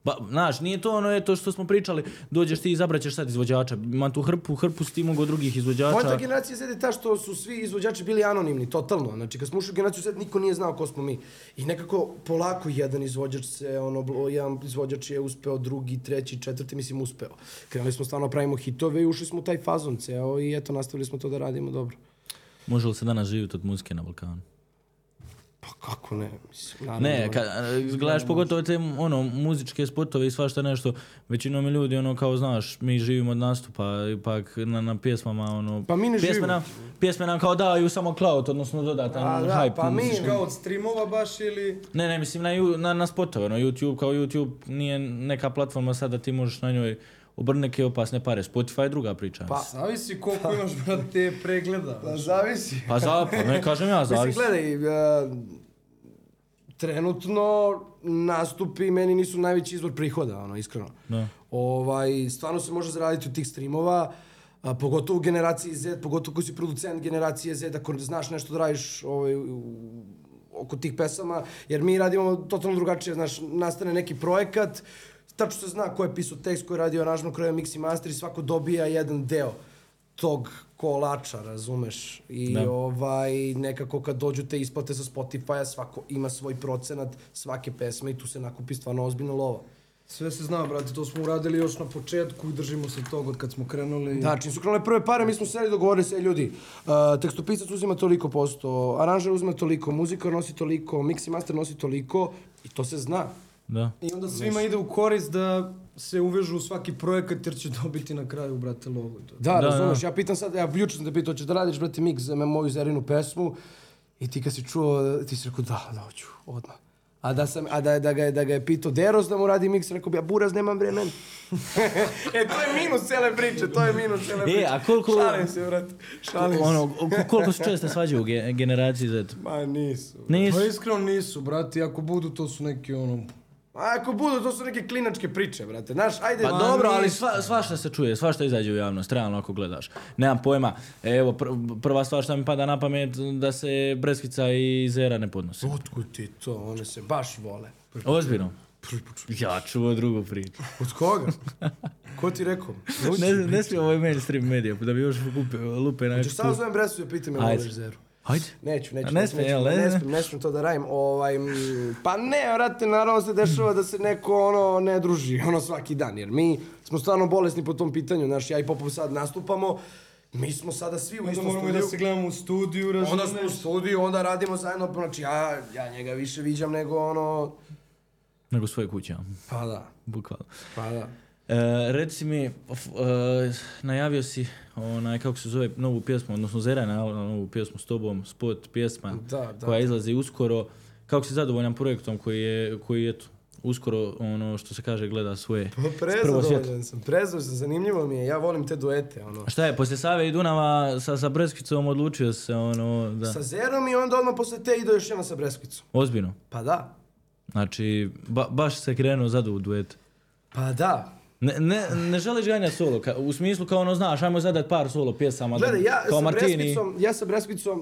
Ba, znaš, nije to eto što smo pričali, dođeš ti i izabraćeš sad izvođača, ima tu hrpu stimog od drugih izvođača. Pojenta Generacija Z je ta što su svi izvođači bili anonimni, totalno, znači kad smo ušli u Generaciju Z niko nije znao ko smo mi. I nekako polako jedan izvođač je uspeo, drugi, treći, četvrti, mislim uspeo. Krenuli smo stvarno pravimo hitove i ušli smo u taj fazon ceo i eto nastavili smo to da radimo dobro. Može li se danas živjeti od muzike na Balkanu? Pa kako ne, mislim. Ne, gledaš pogotovo te ono, muzičke spotove i svašta nešto, većinom ljudi ono kao znaš, mi živimo od nastupa, ipak na pjesmama ono... Pa mi ne živimo. Pjesme nam kao daju samo clout, odnosno dodatan hype. Pa mi kao od streamova baš ili... Ne, mislim na spotove, no, YouTube kao YouTube nije neka platforma sad da ti možeš na njoj obrne neke opasne pare. Spotify je druga priča. Pa zavisi koliko imaš te pregleda. Pa zavisi. Pa ne kažem ja zavisi. Mislim, gledaj, trenutno nastupi meni nisu najveći izvor prihoda, ono, iskreno. Stvarno se može zaraditi od tih streamova, pogotovo u Generaciji Z, pogotovo koji si producent Generacije Z, ako znaš nešto da radiš oko tih pesama, jer mi radimo totalno drugačije, znaš, nastane neki projekat, tačno se zna ko je pisao tekst, ko je radio aranžman, ko je mix i master i svako dobija jedan deo tog kolača, razumeš? I nekako kad dođu te isplate sa Spotify-a, svako ima svoj procenat svake pesme i tu se nakupi stvarno ozbiljna lova. Sve se zna, brate, to smo uradili još na početku i držimo se tog od kad smo krenuli. Da, čim su krenule prve pare, mi smo seli dogovorili se, ljudi, tekstopisac uzima toliko posto, aranžer uzima toliko, muzikar nosi toliko, mix i master nosi toliko i to se zna. Da. I onda svima ide u korist da se uvežu u svaki projekat jer će dobiti na kraju, brate, logo i to. Da, razumiješ, ja pitam sad, ja jučer sam te pitao, hoćeš da radiš, brate, mix za moju Zerinu pesmu i ti kad si čuo, ti si rekao da, hoću, odmah. Da ga je pitao Deros da mu radi mix, rekao bi, ja buraz nemam vremena. To je minus cele priče, a koliko... Šalim se, brate. Ono, koliko su često svađaju u Generaciji Z? Ma nisu. Pa iskreno nisu, brate, ako budu, to su neki ono... Ako budu, to su neke klinačke priče, brate, znaš, ajde... Pa dobro, ali svašta se čuje, svašta izađe u javnost, realno ako gledaš. Nemam pojma, evo, prva stvar što mi pada na pamet, da se Breskvica i Zera ne podnose. Otkud ti to, one se baš vole. Ozbiljno? Ja čuo drugu priču. Od koga? Ko ti rekao? Ne smije ovaj mainstream medija, da bi još lupe na... Hoćeš samo zovem Breskvicu i pitam je voliš Zeru. Hajde. Ne smijem to da radim. Pa ne, vrati, naravno se dešava da se neko ono ne druži ono svaki dan, jer mi smo stvarno bolesni po tom pitanju, znaš, ja i Popov sad nastupamo, mi smo sada svi u istom studiju. Da se gledamo u studiju, razumiješ? Onda smo u studiju, onda radimo zajedno, znači ja njega više viđam nego ono... Nego svoje kuće. Pa da. Bukvalno. Pa da. Reci mi, najavio si onaj, kako se zove, novu pjesmu, odnosno Zera je najavila novu pjesmu s tobom, spot pjesma koja izlazi uskoro. Kako si zadovoljan projektom koji je uskoro, ono što se kaže, gleda svoje prvo svijetu? Prezadovoljan sam, zanimljivo mi je, ja volim te duete. Ono. Šta je, poslije Save i Dunava sa Breskvicom odlučio se ono da... Sa Zerom i onda odmah posle te idu još jedna sa Breskvicom. Ozbiljno? Pa da. Znači, baš se krenuo zadovoljan duet. Pa da. Ne želiš ganja solo, u smislu kao ono znaš, ajmo zadat par solo pjesama, gledaj, kao Martini.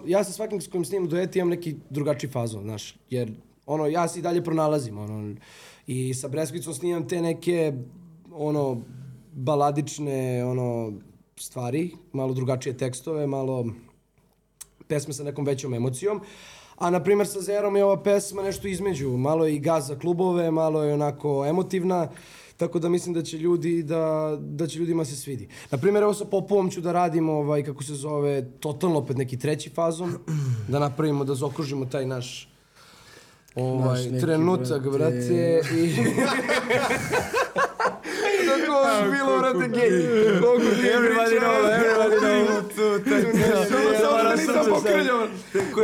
Ja sa svakim s kojim snimam duet imam neki drugačiji fazon, znaš, jer ono, ja se i dalje pronalazim, ono, i sa Breskvicom snimam te neke, ono, baladične, ono, stvari, malo drugačije tekstove, malo pesme sa nekom većom emocijom, a na primjer sa Zerom je ova pesma nešto između, malo je i gaz za klubove, malo je onako emotivna, tako da mislim da će ljudima se svidi. Naprimjer, evo sa Popovom ću da radim, kako se zove, totalno opet neki treći fazom, da napravimo, da zaokružimo taj naš trenutak, brate, i... Tako je bilo, brate, gej. Everybody know, everybody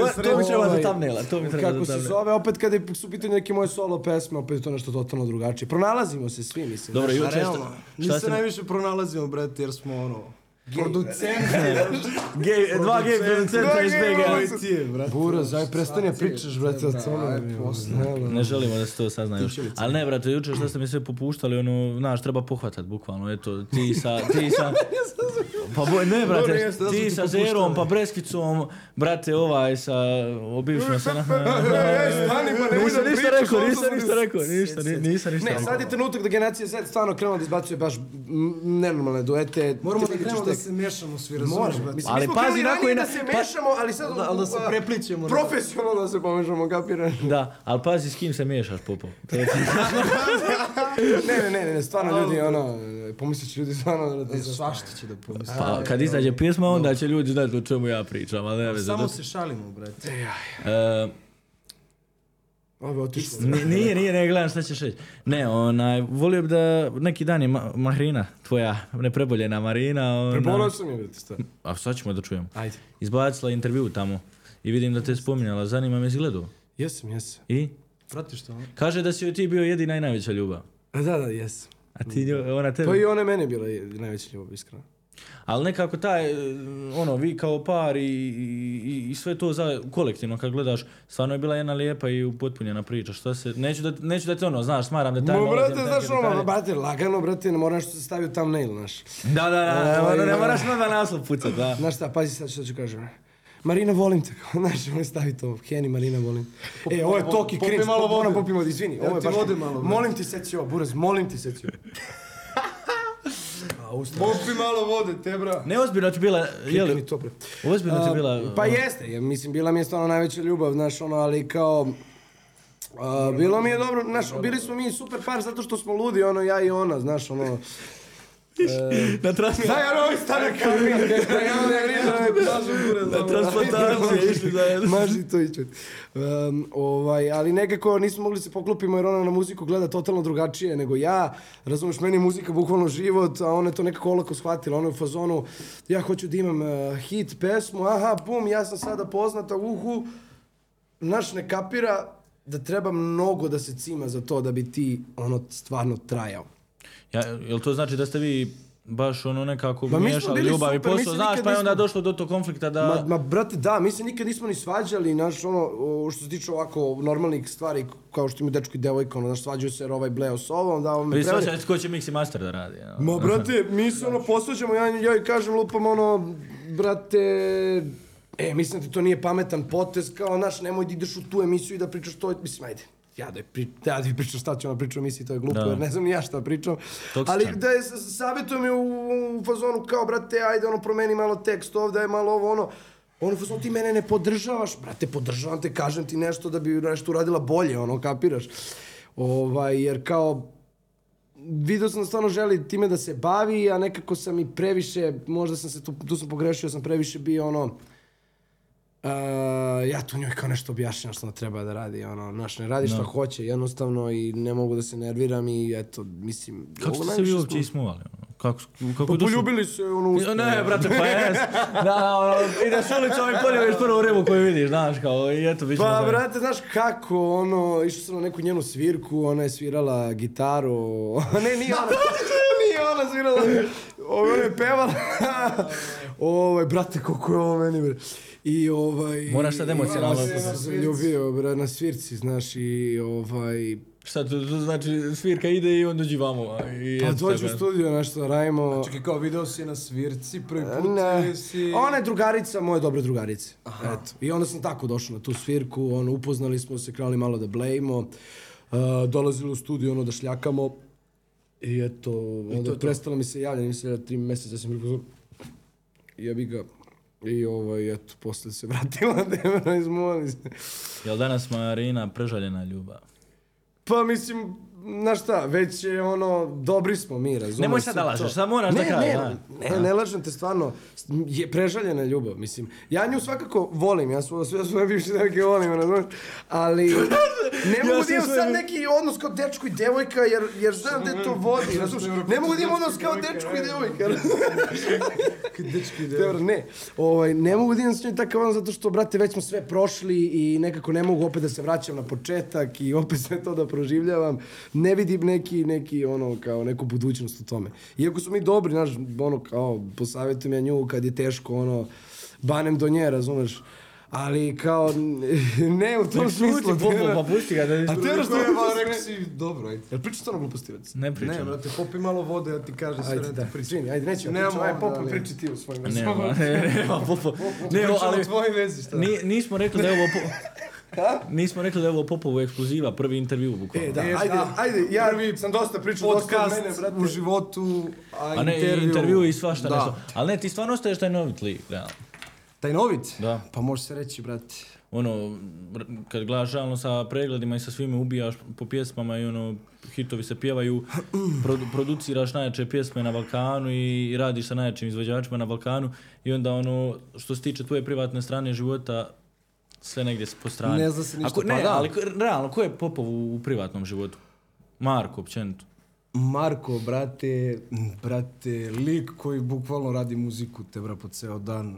know. Kako se zove, opet kada su pitanje neke moje solo pesme, opet je to nešto totalno drugačije. Pronalazimo se svi, mislim. Dobro, juče mi se najviše pronalazimo, brate, jer smo ono... Dva gej producenta iz BG. Buraz, aj prestani pričaš, brate, o tome. Ne želimo da se to sazna još. Ali ne, brate, jučer što ste mi sve popuštali, ono, znaš, treba pohvatat, bukvalno, eto, ti sa... Pa boj, ne, brate, ti sa Zerom, pa Breskvicom, brate, sa obivšima sa... Nisam ništa rekao. Ne, sad je trenutak da Generacija Z stvarno krenula da izbacuje baš nenormalne duete. Moramo da krenemo da se mešamo svi, razumiješ, brate. Mi smo krenuli ranije da se mešamo, ali sad profesionalno da se pomešamo, kapiraš? Da, ali pazi s kim se mešaš, Popo. Ne, stvarno ljudi, ono, pomislit će ljudi stvarno da svašta će da pomisli. Pa kad izađe pjesma, onda će ljudi znati o čemu ja pričam, ali ne veze. Samo se šalimo, brate. Nije, ne gledam šta ćeš reći. Ne, volio bi da neki dan je Marina, tvoja nepreboljena Marina. Prebolao sam je, vidite šta. A sad ćemo da čujem. Ajde. Izbacila intervju tamo i vidim da te je spominjala. Zanima me, jesi gledao? Jesam. I? Pratiš to. Kaže da si joj ti bio jedina i najveća ljubav. Da, jesam. A ti, ona tebe? To i ona mene bila najveća ljubav, iskreno. Ali nekako taj, vi kao par i sve to za kolektivno kad gledaš, stvarno je bila jedna lijepa i upotpunjena priča, što se, neću da te znaš, smaram detalje. Mo, brate, znaš brate, lagano, brate, ne moraš se staviti thumbnail, znaš. Da, ne moraš na naslov pucat, da. Znaš šta, pazi sad što ću kažem. Marina, volim te, znaš, on stavi to, Heni, Marina, volim. Ovo je toki cringe, moram popimo, izvini, ovo je baš, molim ti seci ovo, Buraz, molim ti seci ovo. Popi malo vode, te bra. Ne, ozbiljno ti bila, jeli? Ozbiljno ti bila... Pa jeste, mislim, bila mi je stvarno najveća ljubav, znaš, ali kao... Bilo mi je dobro, znaš, bili smo mi super par zato što smo ludi, ja i ona, znaš, Na transplantaciju. Daj, ovi stane kamine. Na transplantaciju išli zajedno. Maži to i čut. Ali nekako nismo mogli se poklopimo jer ona na muziku gleda totalno drugačije nego ja. Razumiješ, meni je muzika bukvalno život, a ona je to nekako olako shvatila. Ona je u fazonu, ja hoću da imam hit, pesmu, aha, bum, ja sam sada poznata, uhu. Naš ne kapira da treba mnogo da se cima za to da bi ti stvarno trajao. Jel to znači da ste vi baš nekako miješali ljubav i posao, znaš, pa je onda došlo do tog konflikta da... Ma brate, da, mi se nikad nismo ni svađali, znaš, što se tiče ovako normalnih stvari, kao što imaju dečko i devojka, znaš, svađaju se jer ovaj bleo s ovom, da ovom me prevede... Prvi svađa, ko će mix i master da radi? Ma brate, mi se posvađamo, ja joj kažem, lupam brate... mislim da to nije pametan potez, kao, znaš, nemoj da ideš u tu emisiju i da pričaš to, mislim, ajde. Ja da je pričao šta ću pričao emisiji, to je glupo jer ne znam ni ja šta pričam. Ali da je, savjetujem je u fazonu kao, brate, ajde, promeni malo tekst ovdje, je malo ovo. Ono, u fazonu, ti mene ne podržavaš, brate, podržavam te, kažem ti nešto da bi nešto uradila bolje, kapiraš. Jer kao, vidio sam da stvarno želi time da se bavi, a nekako sam i previše, možda sam se, tu sam pogrešio, sam previše bio ja tu njoj kao nešto objašnjam što treba da radi, znaš, ne radi što hoće jednostavno i ne mogu da se nerviram i eto, mislim... Kako ste se vi uopće ismuvali? Poljubili se, uspuno. Ne, brate, pa jes. Ideš ulicom i poljubeš prvu ribu koju vidiš, znaš, kao, i eto, bićemo zajedno. Pa, brate, znaš kako, išao sam na neku njenu svirku, ona je svirala gitaru... Ne, nije ona svirala, ona je pevala. Ovo, brate, koliko je ovo meni, brate. I moraš sad emocionalno upozoriti. Ja sam se ljubio na svirci, znaš, i Šta to znači, svirka ide i on dođi vamo. Pa dođu u studiju, nešto radimo. Čekaj, kao video si na svirci, prvi put si... Ona je drugarica, moje dobre drugarice. I onda sam tako došao na tu svirku, upoznali smo se, krali malo da blejimo. Dolazili u studiju, da šljakamo. I eto, onda prestala mi se javljati, mislim da 3 mjeseca sam pripozor. Jebi ga. I eto, poslije se vratila Demona, izmuvali se. Jel danas Marina prežaljena ljubav? Pa mislim, znaš šta, već je dobri smo mi, razumiješ. Nemoj sad da lažeš, sad moraš da kraj. Ne lažem te stvarno, je prežaljena ljubav, mislim. Ja nju svakako volim, ja svoje bivše devojke volim, razumiješ, ali... Ne mogu da imam sad neki odnos kao dečko i devojka, jer znam gde to vodi, razumiješ. Ne mogu da imam odnos kao dečko i devojka. Dečko i devojka. Ne mogu da imam s njoj takav odnos, zato što, brate, već smo sve prošli i nekako ne mogu opet da se vraćam na početak i opet sve to da proživljavam. Ne vidim neku budućnost u tome. Iako su mi dobri, znaš, kao, posavjetujem ja nju kad je teško, banem do nje, razumeš. Ali kao, ne u tom smislu. Pa pusti ga da je... A tjera što je vareksi, dobro, ajde. Jel pričaš stvarno glupostivac? Ne pričam. Ne, brate, popi malo vode, ja ti kažem sve da ti pričam. Ajde, neću ja pričam, ajde, Popo, priči ti u svojim vezi. Nema, Popo. Pričam u tvojoj vezi, šta? Nismo rekli da je ovo... Nismo rekli da je ovo Popovu ekskluziva, prvi intervju, bukvalno. Ajde, ja sam dosta pričao, dosta od mene, brate. U životu, a intervju i svašta nešto. Ali ne, ti stvarno ostaješ taj novit lik, realno. Tajnovit? Da. Pa može se reći, brate. Kad gledaš žalno sa pregledima i sa svime ubijaš po pjesmama i hitovi se pjevaju, produciraš najjače pjesme na Balkanu i radiš sa najjačim izvođačima na Balkanu i onda što se tiče tvoje privatne strane života, Sve negdje po strani. Ne zna se ništa. Ako, ne, pa, ali realno, ko je Popov u privatnom životu? Marko, općenito. Marko, brate, lik koji bukvalno radi muziku tebra po ceo dan.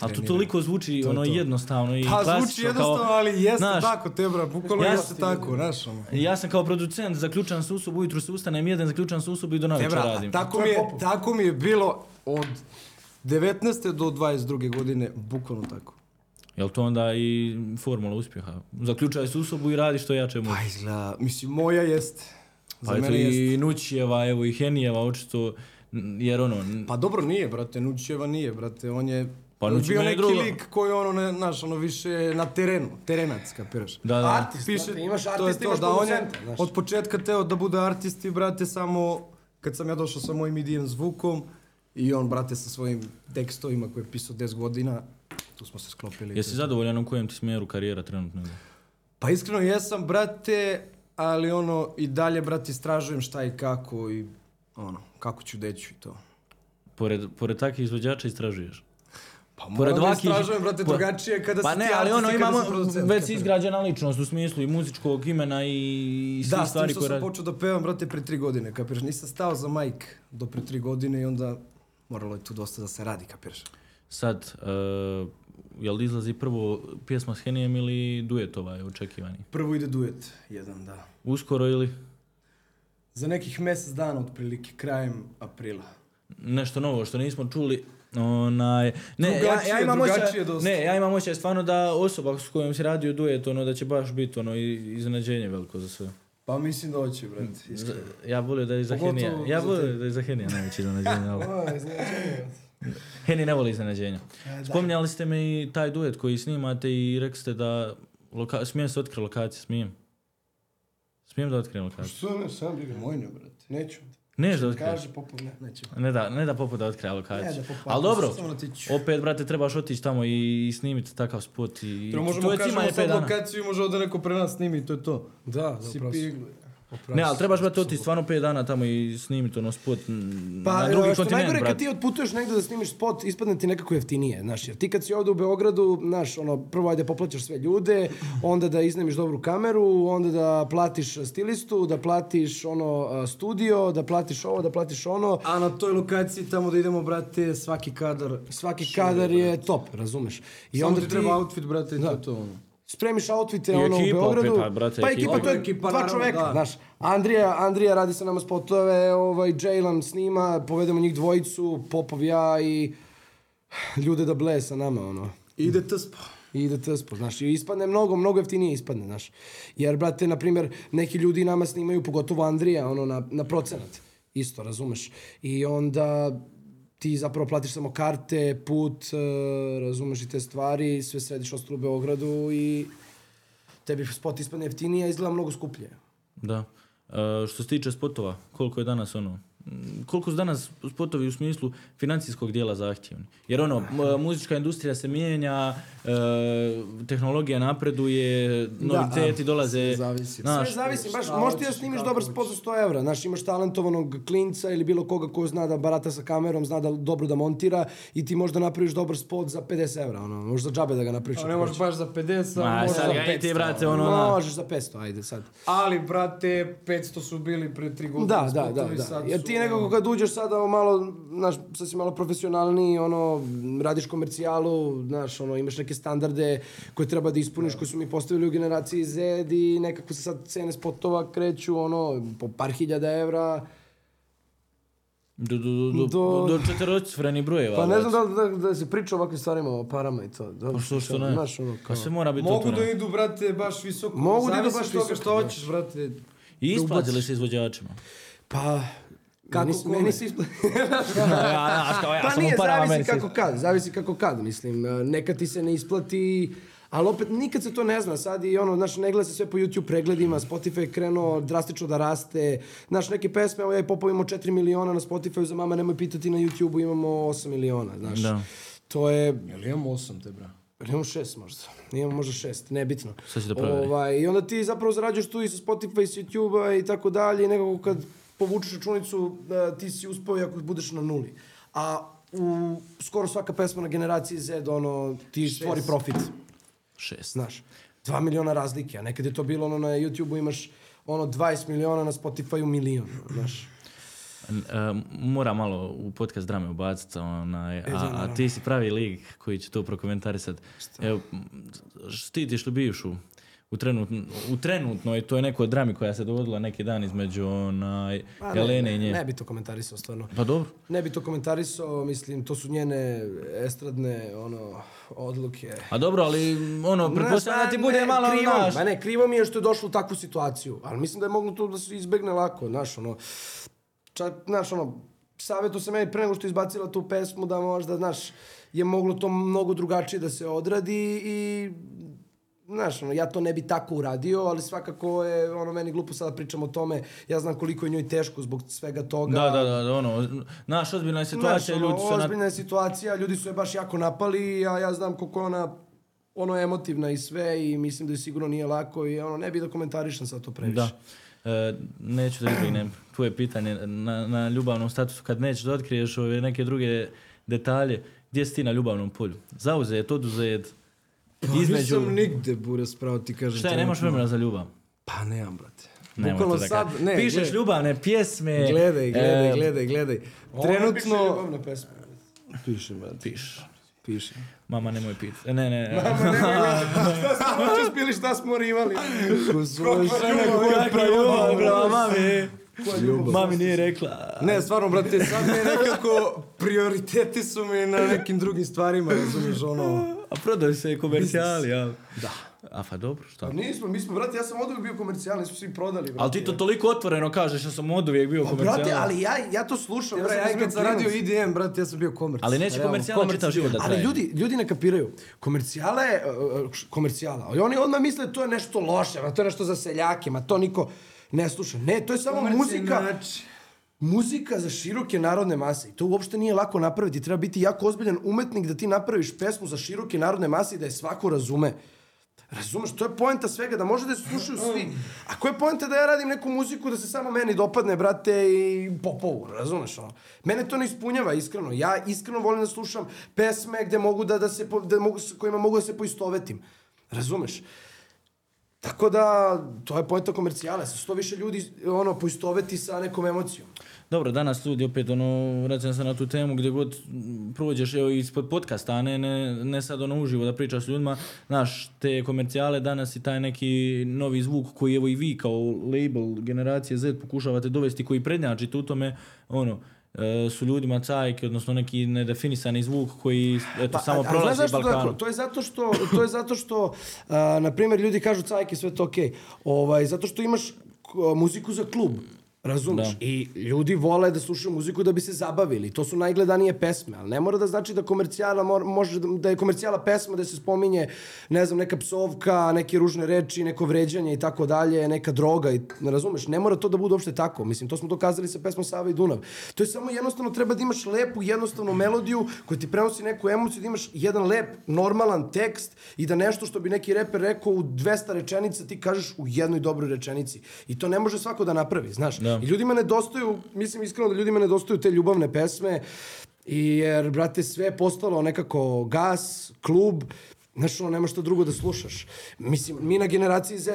A to toliko zvuči to ono to. Jednostavno i klasično. Pa zvuči jednostavno, kao, ali jeste naš, tako tebra, bukvalno jeste tako, znaš. Ja sam kao producent, zaključan se u sobu, ujutru se ustanem jedan, zaključan se u sobu i do navečer radim. Tako mi je bilo od 19. do 22. godine, bukvalno tako. Jel to onda i formula uspjeha? Zaključaj se u sobu i radi što jače može. Pa izgleda, mislim, moja jeste. Pa eto i Nučijeva, evo i Henijeva, očito, jer ono... Pa dobro, nije, brate, Nučijeva nije, brate, on je... Pa Nuči bio neki druga. Lik koji ono, ne, naš, ono, više na terenu, terenac, kapiraš. Da. Artist, piše, brate, imaš artist, imaš producenta, znaš. Od početka teo da bude artist i, brate, samo kad sam ja došao sa mojim idijem zvukom i on, brate, sa svojim tekstovima koje je pisao 10 godina, tu smo se sklopili. Jesi zadovoljan u kojem ti smjeru karijera trenutno? Pa iskreno jesam, brate, ali ono, i dalje, brate, istražujem šta i kako i ono, kako ću deći i to. Pored takvih izvođača istražuješ? Pa moram da istražujem, brate, drugačije kada pa si ti artist. Pa ne, ali ono, imamo već izgrađena ličnost u smislu i muzičkog imena i svih stvari koje radi. Da, s tim što sam počeo da pevam, brate, pre 3 godine, kapiraš? Nisam stao za majk do pre 3 godine i onda moralo je tu dosta da se radi, kapiraš? Sad, jel izlazi prvo pjesma s Henijem ili duet ovaj očekivani? Prvo ide duet, jedan, da. Uskoro ili? Za nekih mjesec dana, otprilike, krajem aprila. Nešto novo što nismo čuli, ne, ja imam osjećaj stvarno da osoba s kojom si radio duet, ono, da će baš biti ono iznenađenje veliko za sve. Pa mislim da hoće, brate, iskreno. Ja volio da je za Henija, najveće iznenađenje ovo. Heni ne voli iznenađenja. Spominjali ste me i taj duet koji snimate i rekli ste da... Smijem se otkriti lokacije, smijem. Smijem da otkrijem lokacije. Što ne, sam bih mojnio, brate. Neću. Neš da otkriješ. Kaže Popo, neću. Ne da Popo da otkrije lokaciju. Ali dobro, opet, brate, trebaš otići tamo i snimiti takav spot i... To je cima je 5 dana. Lokaciju može ovdje neko pre nas snimi i to je to. Da, zapravo. Ne, ali trebaš, brate, otići stvarno 5 dana tamo i snimiti ono spot na drugi kontinent, brate. Pa, što najgore, kad ti otputuješ negdje da snimiš spot, ispadne ti nekako jeftinije, znaš, jer ti kad si ovdje u Beogradu, znaš, ono, prvo ajde poplaćaš sve ljude, onda da iznajmiš dobru kameru, onda da platiš stilistu, da platiš, ono, studio, da platiš ovo, da platiš ono. A na toj lokaciji tamo da idemo, brate, svaki kadar je top, razumeš. I onda ti treba outfit, brate, i to je to, ono. Spremiš outfite ono u Beogradu, opet, brate, pa ekipa, to je ekipa, 2 čoveka, da. Znaš, Andrija radi sa nama spotove, Jaylan snima, povedemo njih 2, Popov, ja i ljude da ble sa nama, ono. Ide tspo, znaš, i ispadne mnogo jeftinije ispadne, znaš, jer, brate, na primjer, neki ljudi nama snimaju, pogotovo Andrija, ono, na procenat, isto, razumeš, i onda... Ti zapravo platiš samo karte, put, razumeš i te stvari, sve središ ostalo u Beogradu i tebi spot ispadne jeftinije, a izgleda mnogo skuplje. Da. Što se tiče spotova, koliko je danas ono... Koliko su danas spotovi u smislu financijskog dijela zahtjevni? Jer ono, muzička industrija se mijenja, tehnologija napreduje, noviteti dolaze... Sve zavisi. Baš, možda ti da snimiš dobar spot za 100 evra. Znaš, imaš talentovanog klinca ili bilo koga ko zna da barata sa kamerom, zna da dobro da montira i ti možda napraviš dobar spot za 50 evra. Ono, možeš za džabe da ga napraviš. Ne možeš baš za 50, ali možeš za 500. Ti, brate, ono, možeš za 500, ajde sad. Ali, brate, 500 su bili pre 3 godine spotovi, sad su... Nekako kad uđeš sada malo, znaš, sad si malo profesionalniji, ono, radiš komercijalu, znaš, ono, imaš neke standarde koje treba da ispuniš, koje su mi postavili u generaciji Z i nekako se sad cene spotova kreću, ono, po par hiljada evra. Do 40 brojeva. Pa ne znam da se priča o ovakvim stvarima, o parama i to. Pa što ne? Znaš, ono, kao... Pa mogu da idu, brate, baš visoko. Mogu da idu baš visoko što hoćeš, brate. I isplatili se izvođačima? Pa... Kako meni se isplati? Pa nije, zavisi kako kad, mislim. Nekad ti se ne isplati, ali opet nikad se to ne zna. Sad i ono, znaš, ne gleda se sve po YouTube pregledima, Spotify je krenuo drastično da raste. Znaš, neke pesme, ja i Popo imamo 4 miliona na Spotify-u za mama, nemoj pitati, na YouTube-u imamo 8 miliona, znaš. Da. To je... Jel imamo 8, te bra? Imamo 6 možda, imamo možda 6, nebitno. Sad si da proveri. I onda ti zapravo zarađuješ tu i sa Spotify, i s YouTube-a i tako dalje, i nekako kad povučeš računicu, ti si uspeo i ako budeš na nuli. A skoro svaka pesma na generaciji Z, ono, ti stvori profit. 6. Znaš, 2 miliona razlike, a nekad je to bilo ono na YouTube-u imaš ono 20 miliona, na Spotify-u milion, znaš. Mora malo u podcast drame ubaciti, a ti si pravi lik koji će to prokomentarisati. Evo, štitiš li bivšu? Trenutno je to neko drami koja se dogodila neki dan između Galene i nje. Ne bi to komentarisao, stvarno. Pa dobro. Ne bi to komentarisao, mislim, to su njene estradne odluke. A dobro, ali pretpostavljam da ti bude malo naš. Ma ne, krivo mi je što je došlo u takvu situaciju, ali mislim da je moglo to da se izbegne lako, savjetu se meni pre nego što je izbacila tu pesmu da možda, je moglo to mnogo drugačije da se odradi i ja to ne bi tako uradio, ali svakako je, meni glupo sada pričam o tome, ja znam koliko je njoj teško zbog svega toga. Ozbiljna je situacija. Ozbiljna je situacija, ljudi su je baš jako napali, a ja znam koliko je ona emotivna i sve i mislim da je sigurno nije lako i ne bi da komentarišam sad to previše. Da. Neću da izbignem tvoje pitanje na ljubavnom statusu, kad nećeš da otkriješ ove neke druge detalje, gdje si ti na ljubavnom polju? Zauzet, oduzet, između... Pa nisam nigde, Buras, pravo ti kažem. Šta je, nemaš vremena za ljubav? Pa nemam, brate. Bukvalno sad... Pišeš ljubavne pjesme... Gledaj. Trenutno... Ovo piše ljubavne pesme. Pišem, brate. Piše. Mama, nemoj piti. Ne. Mama, nemoj. Samo ću spili šta smo rivali. Kako ljubav, bravo, mami. Mami nije rekla. Ne, stvarno, brate, sad me nekako prioriteti su mi na nekim drugim stvarima, razumiješ, A prodaju se komercijali, ali... Da. A pa dobro, šta? Nismo, mi smo, brate, ja sam oduvijek bio komercijalni, smo svi prodali, brate. Ali ti to toliko otvoreno kažeš, ja sam oduvijek bio komercijalni. Brate, ali ja to slušam, brate, ja kad sam radio IDM, brate, ja sam bio komercijalni. Ali neće komercijala čitav život da traje. Ali ljudi ne kapiraju, komercijala je komercijala, ali oni odmah misle to je nešto loše, to je nešto za seljake, ma to niko ne sluša. Ne, to je samo muzika. Muzika za široke narodne mase i to uopšte nije lako napraviti, treba biti jako ozbiljan umetnik da ti napraviš pesmu za široke narodne mase i da je svako razume. Razumeš, to je poenta svega, da može da se slušaju svi. A koja je poenta da ja radim neku muziku da se samo meni dopadne, brate, i Popovu, razumeš ono. Mene to ne ispunjava, iskreno. Ja iskreno volim da slušam pesme kojima mogu da se poistovetim. Razumeš? Tako da, to je poenta komercijala, sa sto više ljudi poistoveti sa nekom emocijom. Dobro, danas ljudi opet, vraćam se na tu temu gdje god prođeš, evo, ispod podcasta, a ne sad uživo da pričaš s ljudima, znaš, te komercijale danas i taj neki novi zvuk koji, evo, i vi kao label Generacije Z pokušavate dovesti, koji prednjačite u tome, su ljudima cajke, odnosno neki nedefinisani zvuk koji, eto, samo prolazi Balkanu. To je zato što, na primjer, ljudi kažu cajke, sve to okej, zato što imaš muziku za klub. Razumeš? I ljudi vole da slušaju muziku da bi se zabavili. To su najgledanije pesme, ali ne mora da znači da je komercijala pesma da se spominje, ne znam, neka psovka, neke ružne reči, neko vređanje i tako dalje, neka droga. Razumeš? Ne mora to da bude uopšte tako. Mislim, to smo dokazali sa pesmom Sava i Dunav. To je samo jednostavno, treba da imaš lepu, jednostavnu melodiju koja ti prenosi neku emociju, da imaš jedan lep, normalan tekst i da nešto što bi neki reper rekao u 200 rečenica ti kažeš u jednoj dobroj rečenici. I to ne može svako da napravi, znaš. I ljudima nedostaju, mislim iskreno da ljudima nedostaju te ljubavne pesme, jer, brate, sve je postalo nekako gas, klub, znaš, nema što drugo da slušaš. Mislim, mi na Generaciji Z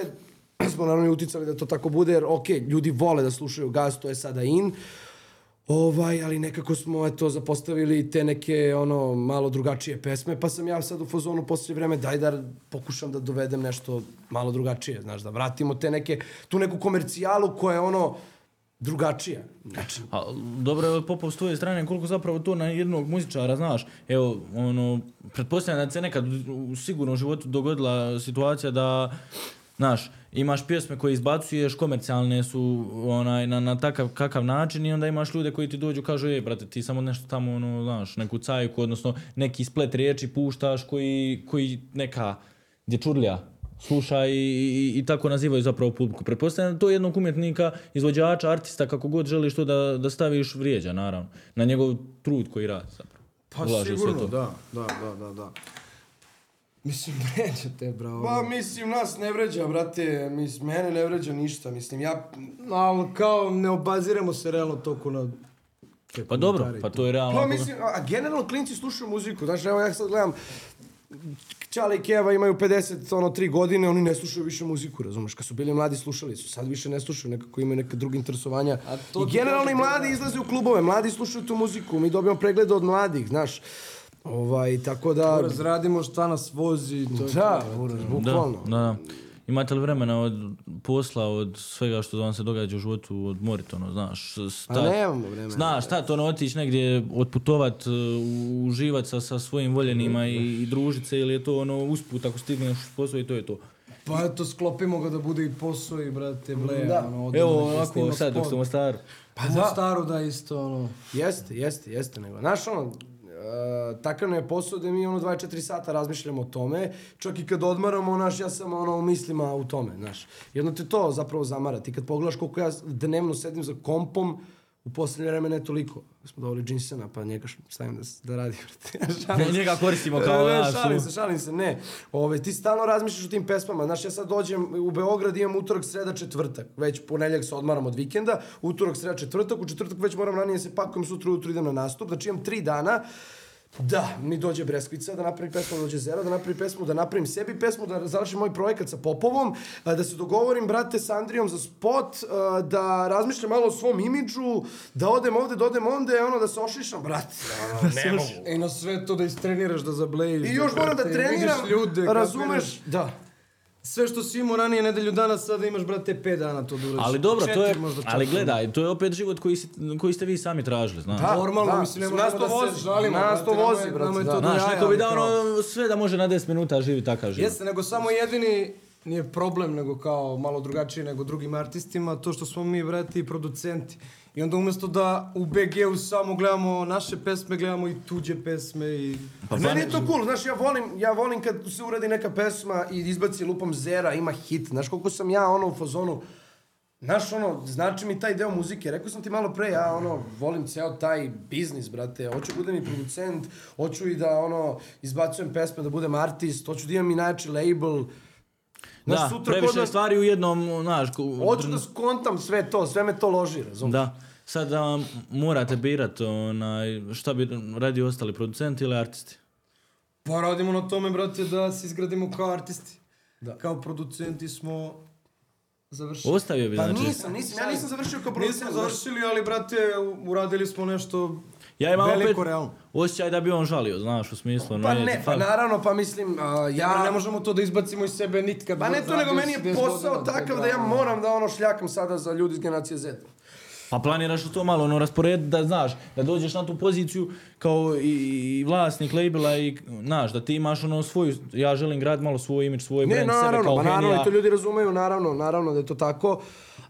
smo naravno uticali da to tako bude, jer, okej, ljudi vole da slušaju gas, to je sada in, ali nekako smo, eto, zapostavili te neke, malo drugačije pesme, pa sam ja sad u fazonu poslije vreme, daj da pokušam da dovedem nešto malo drugačije, znaš, da vratimo te neke, tu neku komercijalu koja je, drugačija. Dobro, Popov, s tvoje strane, koliko zapravo to na jednog muzičara, znaš, evo, pretpostavljam da se nekad sigurno u životu dogodila situacija da, znaš, imaš pjesme koje izbacuješ, komercijalne su na takav kakav način i onda imaš ljude koji ti dođu i kažu, brate, ti samo nešto tamo, znaš, neku cajku, odnosno neki splet riječi puštaš koji neka dječurlja sluša i tako nazivaju zapravo publiku. Pretpostavljam da to jednog umjetnika, izvođača, artista, kako god želiš to da staviš, vrijeđa, naravno, na njegov trud koji radi zapravo. Pa sigurno, da. Mislim, vređa te, bravo. Pa, mislim, nas ne vređa, brate, mene ne vređa ništa, mislim, ja... Ali kao, ne obaziramo se realno toliko na... Pa dobro, pa to je realno... Pa, mislim, a generalno klinci slušaju muziku, znaš, evo, ja sad gledam... Čale i Keva imaju 53 godine, oni ne slušaju više muziku, razumeš? Kad su bili mladi slušali su, sad više ne slušaju, nekako imaju neka druga interesovanja. I generalno i mladi izlaze u klubove, mladi slušaju tu muziku, mi dobijamo preglede od mladih, znaš. Tako da... Uraz, radimo šta nas vozi. Da, uraz, bukvalno. Da. Imate li vremena od posla, od svega što vam se događa u životu, odmorit, ono, znaš? Pa nemamo vremena. Znaš, šta to, ono, otići negdje, otputovat, uživat sa svojim voljenima i družit se, ili je to, ono, usput, ako stigneš posao i to je to? Pa eto, sklopimo ga da bude i posao i, brate, bleja, ono, odmah. Evo, ovako, sad, dok sam u Mostaru. Pa da. U Mostaru, da, isto, ono... Jeste, nego. Znaš, ono... Takav je posao da mi 24 sata razmišljamo o tome, čak i kad odmaramo, naš, ja sam u mislima u tome, znaš. Jedno te to zapravo zamara. Ti kad pogledaš koliko ja dnevno sedim za kompom, u posljednje vreme ne toliko. Smo dovoljili Jinsena, pa njega stavim da radi. Njega koristimo kao naš. Šalim se, ne. Ti stalno razmišljaš o tim pesmama. Znaš, ja sad dođem u Beograd, imam utorak, sreda, četvrtak. Već ponedjeljak se odmaram od vikenda, utorak, sreda, četvrtak. U četvrtak već moram ranije se pakujem, sutra ujutru idem na nastup. Znači imam 3 dana. Da, mi dođe Breskvica da napravim pesmu, dođe Zera da napravim pesmu, da napravim sebi pesmu, da završim moj projekat sa Popovom, da se dogovorim, brate, s Andrijom za spot, da razmišljam malo o svom imidžu, da odem ovde, da odem onde, ono, da se ošišam, brate, ne mogu. I na sve to da istreniraš, da zablejiš. I još moram da treniram, razumeš, da. Sve što si imao ranije nedelju dana, sada imaš, brate, 5 dana to da urađeš. Ali dobro, to je, ali gledaj, to je opet život koji ste vi sami tražili, znaš. Da, normalno, mislim, ne možemo da se žalimo. Nas to vozi, brate, da. Znaš, neko bi dao sve da može na 10 minuta živi takav život. Jeste, nego samo jedini, nije problem, nego kao malo drugačiji nego drugim artistima, to što smo mi, brate, i producenti. I onda umjesto da u BG-u samo gledamo naše pesme, gledamo i tuđe pesme i... Meni je to cool, znaš, ja volim kad se uradi neka pesma i izbaci lupom Zera, ima hit, znaš, koliko sam ja ono u fazonu, znaš, ono, znači mi taj deo muzike, rekao sam ti malo pre, ja, ono, volim ceo taj biznis, brate, hoću budem i producent, hoću i da, ono, izbacujem pesme, da budem artist, hoću da imam i najjači label. Da, previše stvari u jednom, znaš... Hoću da skontam sve to, sve me to loži, razumiješ? Da, sad morate birati šta bi radio ostali, producenti ili artisti? Pa radimo na tome, brate, da se izgradimo kao artisti. Kao producenti smo završili. Ostavio bi, znači... Pa nisam završio kao producent. Nisam završili, ali, brate, uradili smo nešto... Ja imam opet osjećaj da bi on žalio, znaš, u smislu... Pa ne, pa naravno, pa mislim... Ne možemo to da izbacimo iz sebe nikad. Pa ne to, nego meni je posao takav da ja moram da ono šljakam sada za ljudi iz Generacije Z. Pa planiraš to malo, ono, raspored da, znaš, da dođeš na tu poziciju kao i vlasnik labela i, znaš, da ti imaš ono svoju... Ja želim graditi malo svoj imidž, svoj brand, sebe kao Henija. Ne, naravno, i to ljudi razumeju, naravno da je to tako,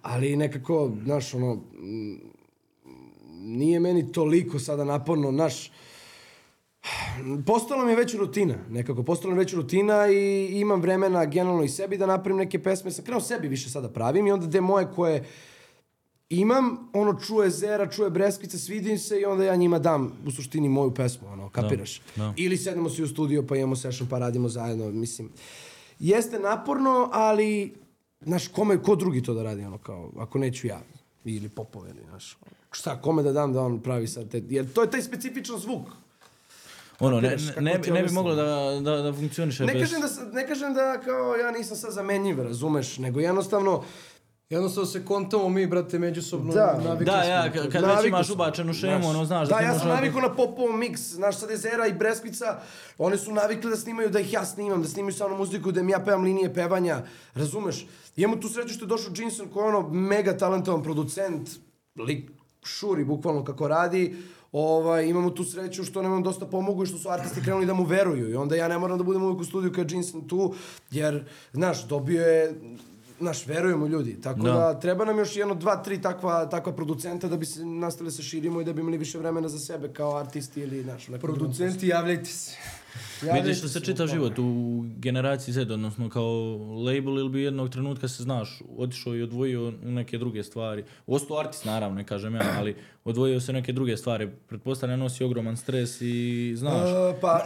ali nekako, znaš, ono... Nije meni toliko sada naporno, naš... Postala mi je već rutina, nekako. Postala mi je već rutina i imam vremena generalno i sebi da napravim neke pesme. Sam krenuo sebi više sada pravim i onda de moje koje imam, ono, čuje Zera, čuje Breskvica, svidim se i onda ja njima dam u suštini moju pesmu, ono, kapiraš? Ili sedemo se u studio pa imamo session pa radimo zajedno, mislim. Jeste naporno, ali, znaš, ko drugi to da radi, ono, kao, ako neću ja. Ili Popov, ili, znaš, šta, kome da dam da on pravi sad te... Jer to je taj specifičan zvuk. Ono, ne bi moglo da funkcioniše bez... Ne kažem da, kao, ja nisam sad zamenjiv, razumeš, nego jednostavno se kontamo mi, brate, međusobno navikli smo. Da, ja, kad već imaš ubačenu šemu, ono, znaš... Da, ja sam navikao na Popovom mix, znaš, sad je Zera i Breskvica, one su navikli da snimaju, da ih ja snimam, da snimaju sa onom muziku, da im ja pevam linije pevanja, razumeš? Imamo tu sreću što je došao Jinsen koji je, ono, mega talentovan producent, lik šuri, bukvalno, kako radi, imamo tu sreću što nemam dosta pomogu i što su artisti krenuli da mu veruju i onda ja ne moram da budem uvijek u studiju kad je Jinsen tu, jer, znaš, dobio je... Znaš, verujemo ljudi, tako da treba nam još jedno, 2, 3 takva producenta da bi se nastavili se širimo i da bi imali više vremena za sebe kao artisti ili naš... Producenti, javljajte se. Vidiš da se čitav život u Generaciji Z, odnosno kao label, ili bi jednog trenutka se, znaš, otišao i odvojio u neke druge stvari. Ostao artist, naravno, ne kažem ja, ali odvojio se neke druge stvari. Pretpostavljam, nosi ogroman stres i, znaš,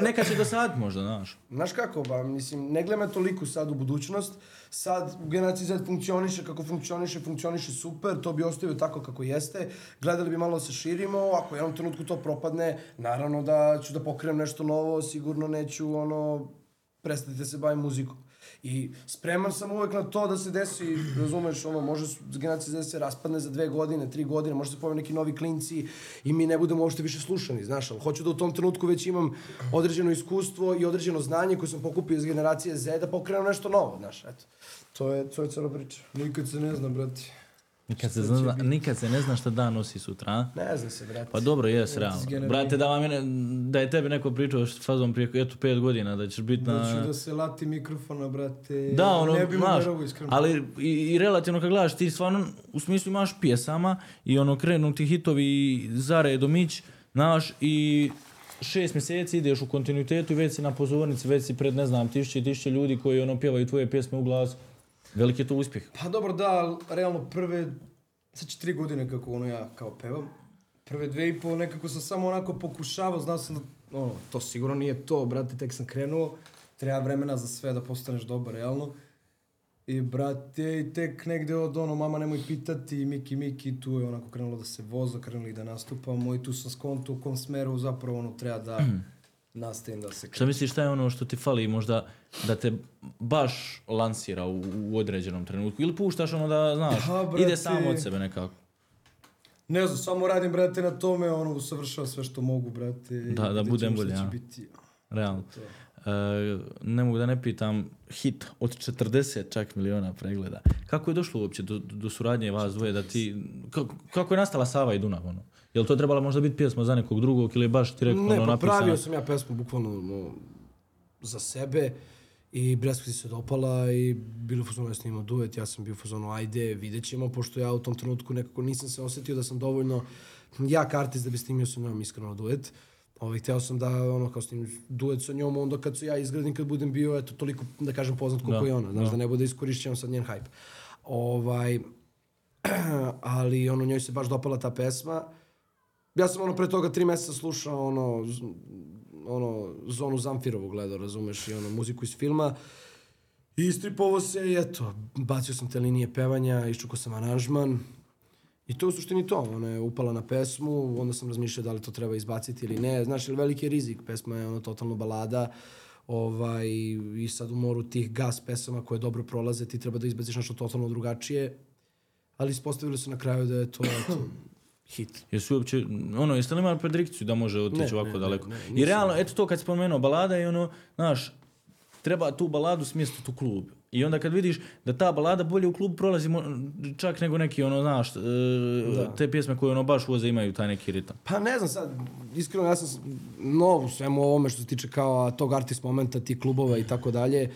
neka će da sad možda, znaš. Znaš kako, ba, mislim, ne gleda me toliko sad u budućnost. Sad u Generaciji Z funkcioniše kako funkcioniše super, to bi ostavio tako kako jeste. Gledali bi malo da se širimo, ako u jednom trenutku to propadne, naravno da ću da pokrenem nešto novo, sigurno neću, ono, prestanite se baviti muzikom. I spreman sam uvek na to da se desi, razumeš, ono, može Generacija Z se raspadne za 2 godine, 3 godine, može se pojave neki novi klinci i mi ne budemo uopšte više slušani, znaš, ali hoću da u tom trenutku već imam određeno iskustvo i određeno znanje koje sam pokupio iz Generacije Z da pokrenem nešto novo, znaš, eto. To je cela priča. Nikad se ne zna, brati. Nikad se ne zna šta dan nosi sutra, a? Ne zna se, brate. Pa dobro, jes, realno. Brate, da je tebi neko pričao fazom prije, eto, 5 godina, da ćeš biti na... Doću da se lati mikrofona, brate. Da, ono, ne bi znaš, ali i relativno kad gledaš, ti stvarno, u smislu imaš pjesama i ono, krenu ti hitovi Zare Domić, znaš, i 6 mjeseci ideš u kontinuitetu i već si na pozornici, već si pred, ne znam, 1000 i 1000 ljudi koji, ono, pjevaju tvoje pjesme u glasu. Veliki je to uspjeh. Pa dobro, da, ali realno prve, sad 4 godine kako ono ja kao pevam, prve 2,5 nekako sam samo onako pokušavao, znao sam da, ono, to sigurno nije to, brate, tek sam krenuo, treba vremena za sve da postaneš dobar, realno. I, brate, i tek negde od ono, mama nemoj pitati, Miki, tu je onako krenulo da se voza, krenulo i da nastupamo i tu sam skonto u kom smeru zapravo ono treba da nastavim da se krenuo. Šta misliš, šta je ono što ti fali možda da te baš lansira u određenom trenutku ili puštaš ono da, znaš, ja, brate, ide samo od sebe nekako? Ne znam, samo radim, brate, na tome, ono, usavršavam sve što mogu, brate. Da budem bolje, ja. Realno. Ne mogu da ne pitam, hit od 40 čak miliona pregleda. Kako je došlo uopće do suradnje vas dvoje da ti... Kako je nastala Sava i Dunav, ono? Je li to trebala možda biti pjesma za nekog drugog ili baš ti rekao ono napisana? Ne, pravio sam ja pesmu bukvalno no, za sebe i Breskvica se dopala i bilo fuzonu ja snimao duet, ja sam bio fuzonu ajde, vidjet ćemo, pošto ja u tom trenutku nekako nisam se osjetio da sam dovoljno jak artist da bi snimio sa njom iskreno duet. Hteo sam da ono kao snimim duet sa njom, onda kad se ja izgradim, kad budem bio, eto, toliko da kažem poznat koliko je ona, znaš, da ne bude iskorišćen sad njen hype. Ali ono, njoj se baš dopala ta pesma. Ja sam ono pre toga 3 mjeseca slušao ono Zonu Zamfirovu gledao, razumeš, i ono muziku iz filma. I istripovo se i eto, bacio sam te linije pevanja, iščukao sam aranžman. I to u suštini to, ona je upala na pesmu, onda sam razmišljao da li to treba izbaciti ili ne, znaš, jer veliki je rizik, pesma je ono totalno balada. I sad u moru tih gas pesama koje dobro prolaze, ti treba da izbaciš nešto totalno drugačije. Ali ispostavilo se na kraju da je to... hit. Jesu uopće, ono, jeste li imali predrikciju da može otići ovako daleko? Ne, I realno, eto to kad si pomenuo balada i ono, znaš, treba tu baladu smjestiti u klub. I onda kad vidiš da ta balada bolje u klubu prolazi čak nego neki, ono, znaš, te pjesme koje ono baš uvoze imaju taj neki ritam. Pa ne znam sad, iskreno ja sam nov u svemu ovome što se tiče kao tog artist momenta, tih klubova i tako dalje.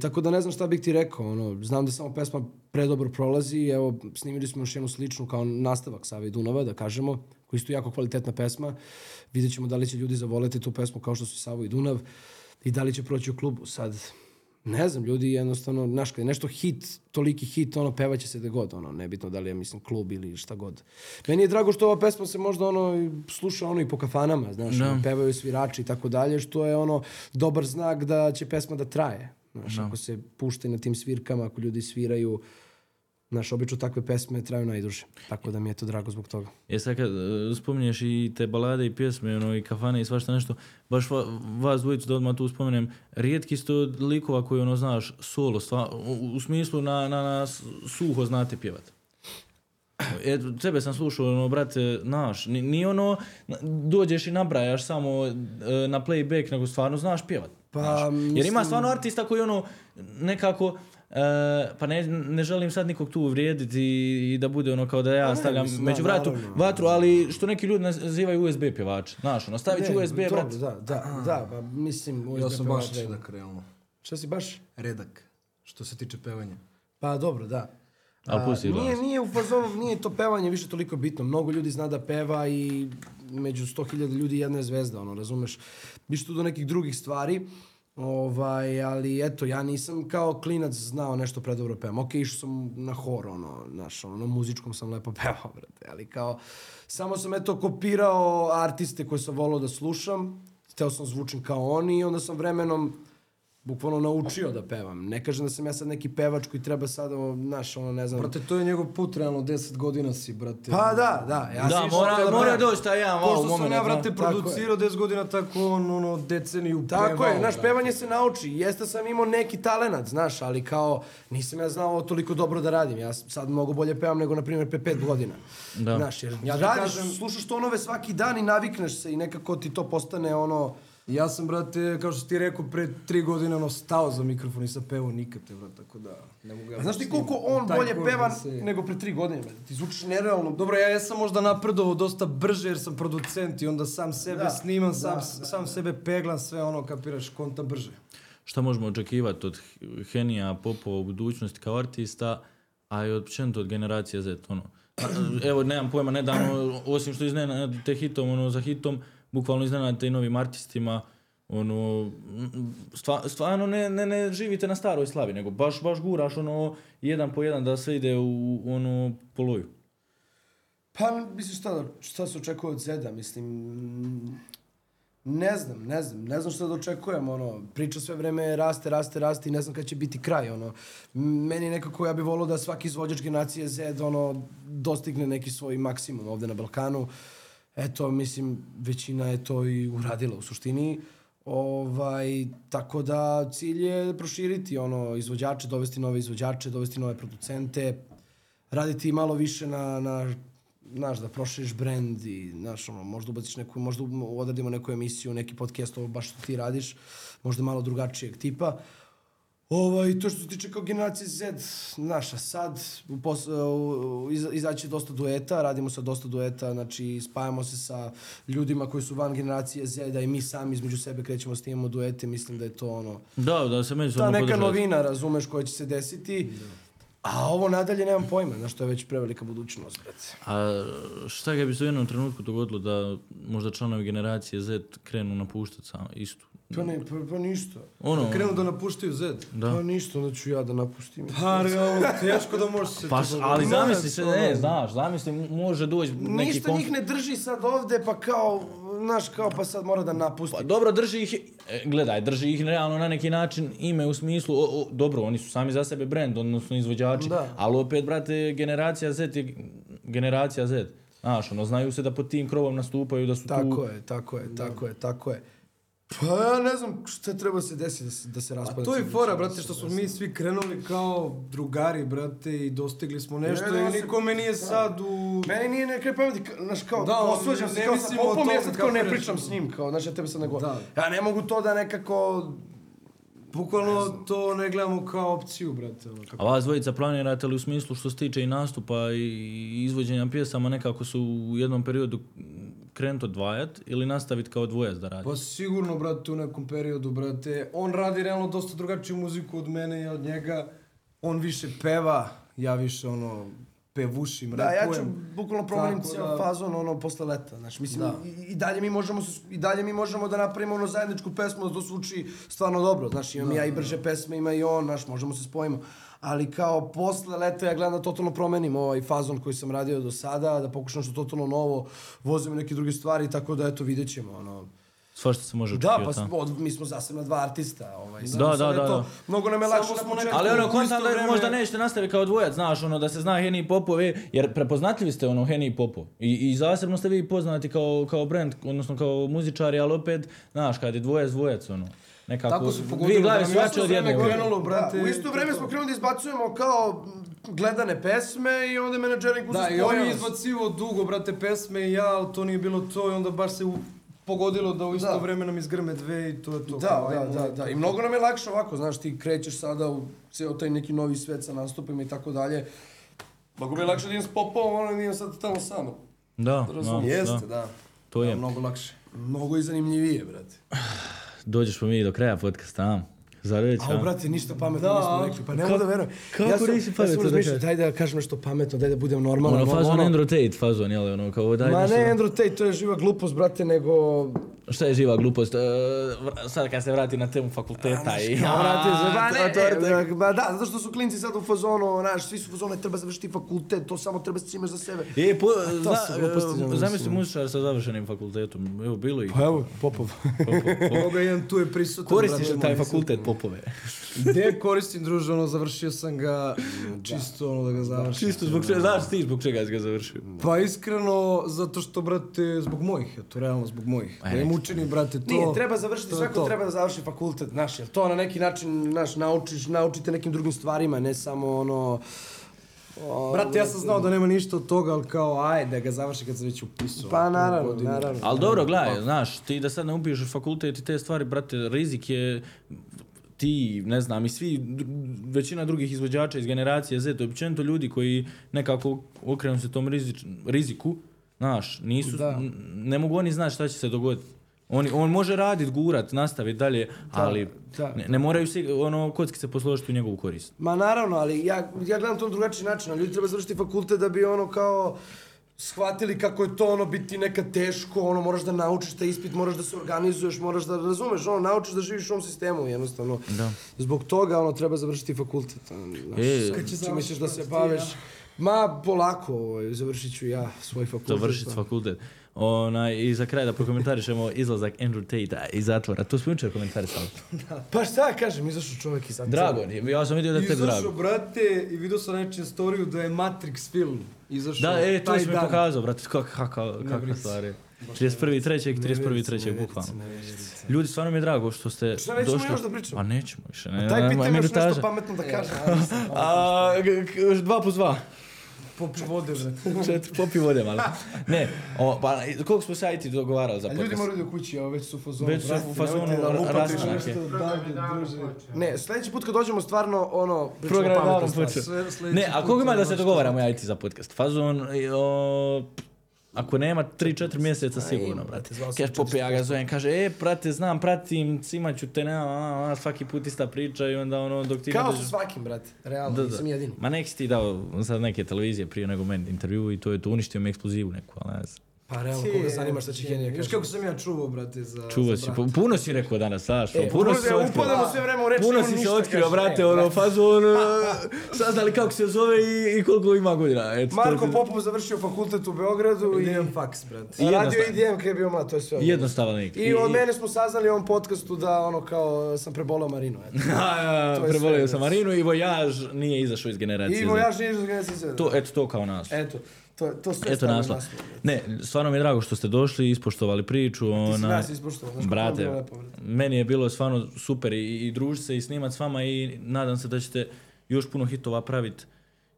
Tako da ne znam šta bih ti rekao, ono, znam da samo pesma predobro prolazi, evo, snimili smo još jednu sličnu kao nastavak Save i Dunava, da kažemo, koji su tu jako kvalitetna pesma, vidjet ćemo da li će ljudi zavoleti tu pesmu kao što su Savo i Dunav i da li će proći u klubu, sad, ne znam, ljudi jednostavno, znaš, kada je nešto hit, toliki hit, ono, pevaće se da god, ono, nebitno da li je, mislim, klub ili šta god. Meni je drago što ova pesma se možda, ono, sluša, ono, i po kafanama, znaš, pevaju svirači i tako dalje, što je, ono, dobar znak da će pesma da traje. Znaš, ako se pušte na tim svirkama, ako ljudi sviraju, znaš, obično takve pesme traju najduže. Tako da mi je to drago zbog toga. E sad kad spominješ i te balade i pjesme, ono, i kafane i svašta nešto, baš vas dvojicu da odmah tu spomenem, rijetki ste od likova koji, ono, znaš, solo, u smislu na suho znate pjevati. Tebe sam slušao, ono, brate, znaš, nije ono, dođeš i nabrajaš samo na playback, nego stvarno znaš pjevati. Pa, mislim... Jer ima stvarno artista koji ono nekako, pa ne želim sad nikog tu uvrijediti i da bude ono kao da ja stavljam među vatru, ali što neki ljudi nazivaju USB pjevač, znaš, ono, stavit ću USB, brat. Da, pa mislim USB pjevač. Ja sam baš redak, realno. Šta si baš? Redak, što se tiče pevanja. Pa dobro, da. Nije u fazonu, nije to pevanje više toliko bitno. Mnogo ljudi zna da peva i među 100.000 ljudi jedna je zvezda, ono, razumeš. Biš tu do nekih drugih stvari, ali eto, ja nisam kao klinac znao nešto predobro pevam. Ok, išao sam na hor, ono, znaš, ono, muzičkom sam lepo pevao, brate, ali kao, samo sam eto kopirao artiste koje sam volao da slušam, hteo sam zvučim kao oni i onda sam vremenom bukvalno naučio da pevam. Ne kažem da sam ja sad neki pevač koji treba sad, znaš, ono, ne znam... Brate, to je njegov put, realno, 10 godina si, brate. Pa da, da. Ja da, mora doći taj jedan, ovo, moment. Pošto sam ja, brate, producirao 10 godina tako, ono, deceniju pevao. Tako je, znaš, pevanje se nauči. Jeste sam imao neki talenat, znaš, ali kao, nisam ja znao toliko dobro da radim. Ja sad mnogo bolje pevam nego, na primjer, pre 5 godina. Da. Znaš, jer radiš, slušaš to nove svaki dan i navikneš se i nekako ti to postane ono. Ja sam, brate, kao što si ti rekao, pre 3 godine ono stao za mikrofon i sam pevao nikad, brate, tako da ne mogu ja... Znaš ti koliko on bolje peva nego pre 3 godine, brate? Ti zvučiš nerealno. Dobro, ja sam možda napredovao dosta brže jer sam producent i onda sam sebe snimam, sam sebe peglam, sve ono, kapiraš, konta brže. Šta možemo očekivati od Henija, Popova, budućnosti kao artista, a i općenito od Generacije Z, ono? Evo, nemam pojma, nedavno, osim što iznenadite hitom, ono, za hitom, bukvalno iznenadite i novim artistima, ono, stvarno ne živite na staroj slavi, nego baš guraš, ono, jedan po jedan da sve ide u, ono, po loju. Pa, mislim, šta se očekuje od Zeda, mislim, ne znam šta da očekujem, ono, priča sve vreme raste i ne znam kada će biti kraj, ono. Meni nekako, ja bih volio da svaki izvođač Generacije Z, ono, dostigne neki svoj maksimum ovde na Balkanu. Eto, mislim, većina je to i uradila u suštini, tako da cilj je proširiti, ono, izvođače, dovesti nove producente, raditi malo više na znaš, da proširiš brend i, znaš, ono, možda ubaciš neku, možda odradimo neku emisiju, neki podcast, ovo baš što ti radiš, možda malo drugačijeg tipa. To što se tiče kao Generacije Z, znaš, a sad izaći dosta dueta, radimo sad dosta dueta, znači spajamo se sa ljudima koji su van Generacije Z-a i mi sami između sebe krećemo, snimamo duete, mislim da je to ono... Da, se međusobno podržati. Ta neka novina, razumeš, koja će se desiti, a ovo nadalje nemam pojma, znaš, to je već prevelika budućnost. A šta ga bi se u jednom trenutku dogodilo da možda članovi Generacije Z krenu napuštati istu? Pa ništa. Krenu da napuštaju Zed. Pa ništa, onda ću ja da napustim. Pa teško da možeš se... Ali zamisli se, zamisli, može doći neki konflikt. Ništa njih ne drži sad ovde, pa kao, znaš, kao pa sad mora da napusti. Pa dobro, drži ih, gledaj, drži ih realno na neki način ime u smislu, dobro, oni su sami za sebe brend, odnosno izvođači, ali opet, brate, Generacija Z je Generacija Z. Znaš, ono, znaju se da pod tim krovom nastupaju, da su tu... Tako je. Pa ja ne znam šta treba se desiti da se raspada. A to je fora, brate, što smo mi svi krenuli kao drugari, brate, i dostigli smo nešto i nikome nije sad u... Meni nije nekaj pameti, znaš, kao, osvađam se kao sa Popom, ja sad kao ne pričam s njim, kao, znaš, ja tebe sad ne govorim. Ja ne mogu to da nekako... Bukvalno to ne gledamo kao opciju, brate. A vas dvojica planirate li u smislu što se tiče i nastupa i izvođenja pjesama nekako su u jednom periodu krenut odvajat ili nastavit kao dvojac da radi? Pa sigurno, brate, u nekom periodu, brate. On radi realno dosta drugačiju muziku od mene i od njega. On više peva, ja više, ono, pevušim, repujem. Da, ja ću bukvalno promenim cijel fazon, ono, posle leta, znaš, mislim, i dalje mi možemo da napravimo, ono, zajedničku pesmu, da to zvuči stvarno dobro, znaš, imam ja i brže pesme, ima i on, znaš, možemo se spojimo. Ali kao posle leta ja gledam da totalno promenim ovaj fazon koji sam radio do sada, da pokušam što totalno novo, vozim neke druge stvari, tako da eto vidjet ćemo, ono. Sva što se može očekivati. Da, pa mi smo zasebno 2 artista. Da. Mnogo nam je lakše na početku. Ali ono, kontam da možda nećete nastavi kao dvojac, znaš, ono, da se zna Heni i Popov, jer prepoznatljivi ste, ono, Heni i Popov. I zasebno ste vi poznati kao brand, odnosno kao muzičari, ali opet, znaš, kad je dvojac, ono. Nekako, dvije glavi su jače od jedne. U isto vreme smo krenuli da izbacujemo kao gledane pesme i onda je menadžering uzas pojavnost. Da, i on je izbacivo dugo, brate, pesme i ja, ali to nije bilo to i onda baš se pogodilo da u isto vreme nam izgrme 2 i to je to. Da, i mnogo nam je lakše ovako, znaš, ti krećeš sada u ceo taj neki novi svet sa nastupima i tako dalje. Mnogo mi je lakše da idem s Popom, ono nije sad tamo samo. Da. To je. Mnogo lakše. Mnogo i zanimljivije, brate. Dođeš po mi do kraja podcasta, Zareći, A, brate, ništa pametno nismo rekli, pa nemo da verujem. Kako nisi pametno da kažem? Daj da kažem nešto pametno, daj da budem normalan. Ono, fazon Andrew Tate, fazon, jel? Ma ne, Andrew Tate, to je živa glupost, brate, nego... Šta je živa glupost? Sad kad se vrati na temu fakulteta i... Ba da, zato što su klinci sad u fazonu, znaš, svi su u fazonu, treba završiti fakultet, to samo treba imaš za sebe. Zamisli muzičar sa završenim fakultetom, evo bilo ih. Pa evo, Popov. Boga jedan tu je prisutan. Koristiš li taj fakultet Popove? Gdje koristim, druže, ono, završio sam ga čisto ono da ga završim. Čisto, zbog čega, znaš ti zbog čega si ga završio? Pa iskreno, zato što, brate, zbog mojih, eto, realno zbog mojih. Učini, brate, to... Nije, treba završiti, svako treba da završi fakultet, znaš, jer to na neki način, znaš, naučite nekim drugim stvarima, ne samo ono... Brate, ja sam znao da nema ništa od toga, ali kao, ajde, ga završi kad sam već upisao. Pa naravno, naravno. Ali dobro, gledaj, znaš, ti da sad ne upišeš fakultet i te stvari, brate, rizik je... Ti, ne znam, i svi, većina drugih izvođača iz generacije Z, to je općenito ljudi koji nekako okrenu se tom riziku, znaš, nisu, ne mogu oni znati šta će se dogoditi. On može radit, gurat, nastavit dalje, ali ne moraju se kockice posložiti u njegovu korist. Ma naravno, ali ja gledam to na drugačiji način, ali ljudi treba završiti fakultet da bi ono kao shvatili kako je to ono biti nekad teško, ono moraš da naučiš taj ispit, moraš da se organizuješ, moraš da razumeš, ono naučiš da živiš u ovom sistemu jednostavno. Zbog toga ono treba završiti fakultet, znaš, čime ćeš da se baviš. Ma, polako, završit ću ja svoj fakultet. Završit fakultet. I za kraj da prokomentarišemo izlazak Andrew Tate-a iz zatvora. To smo jučer komentarisali. Pa šta kažem, izašao čovjek iz zatvora. Drago, ja sam vidio da te drago. Izašao, brate, i vidio sam nečin storiju da je Matrix film izašao taj dan. Da, to si mi pokazao, brate, kakva stvar je. 31.3. bukvalno. Ljudi, stvarno mi je drago što ste došli. Šta, nećemo još da pričamo? Pa nećemo više. Daj pitam još nešto pametno da kažem. 2+2. Popi vode, brate. Popi vode, malo. Ne, pa koliko smo sad ti dogovarali za podcast? Ljudi moraju do kući, već su fazonu. Već su fazonu različnake. Ne, sljedeći put kad dođemo stvarno, ono... Programavamo počeo. Ne, a koliko ima da se dogovaramo ja i ti za podcast? Fazon... Ako nema, 3-4 mjeseca sigurno, brate. Kaš Popi, ja ga zovem, kaže, brate, znam, pratim, cimat ću te, nema, svaki put ista priča i onda ono dok ti... Kao sa svakim, brate, realno, nisam jedini. Ma nek si ti dao sad neke televizije prije nego meni intervju i to je to, uništio mi eksplozivu neku, ali ne znam. Pa realno, koga zanimaš šta će Henija kaže. Još kako sam ja čuvao, brate, za brat. Čuvao si, puno si rekao danas, znaš, puno si se otkrio. Upadamo sve vreme u reči, puno si se otkrio, brate, ono, fazon, saznali kako se zove i koliko ima godina. Marko Popov završio fakultet u Beogradu i... Idem faks, brate. Radio IDM kada je bio mlad, to je sve. Jednostavan lik. I od mene smo saznali u ovom podcastu da, ono, kao, sam prebolao Marinu, eto. Prebolio sam Marinu i Vojaž nije izašao iz generacije. I Vojaž nije izašao. To sve stavljamo naslov. Ne, stvarno mi je drago što ste došli, ispoštovali priču. Ti si nas ispoštovali, znaš kako je bilo lepo. Meni je bilo stvarno super i družiti se i snimat s vama i nadam se da ćete još puno hitova praviti,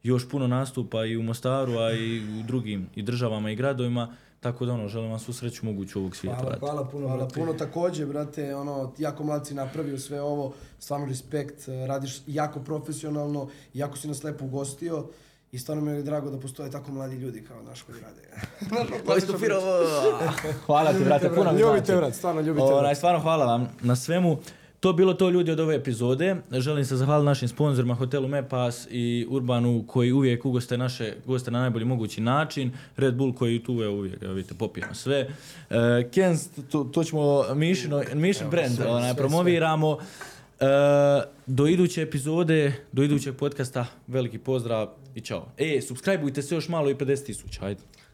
još puno nastupa i u Mostaru, a i u drugim i državama i gradovima. Tako da ono, želim vam svu sreću moguću ovog svijeta, brate. Hvala puno također, brate, ono, jako mlad si napravio sve ovo, stvarno respekt, radiš jako profesionalno, jako si nas lepo ugostio. I stvarno mi je drago da postoje tako mladi ljudi kao naš koji rade. Hvala ti, brate, puno mi znači. Ljubite, brate, stvarno ljubite. Stvarno hvala vam na svemu. To bilo to, ljudi, od ove epizode. Želim se zahvaliti našim sponzorima, hotelu Mepas i Urbanu, koji uvijek ugoste naše goste na najbolji mogući način. Red Bull koji tu je uvijek, vidite, popijemo sve. Kent, to ćemo Mission brand promoviramo. Do iduće epizode, do idućeg podcasta, veliki pozdrav i čao. Subscribeujte se još malo i 50.000, ajde.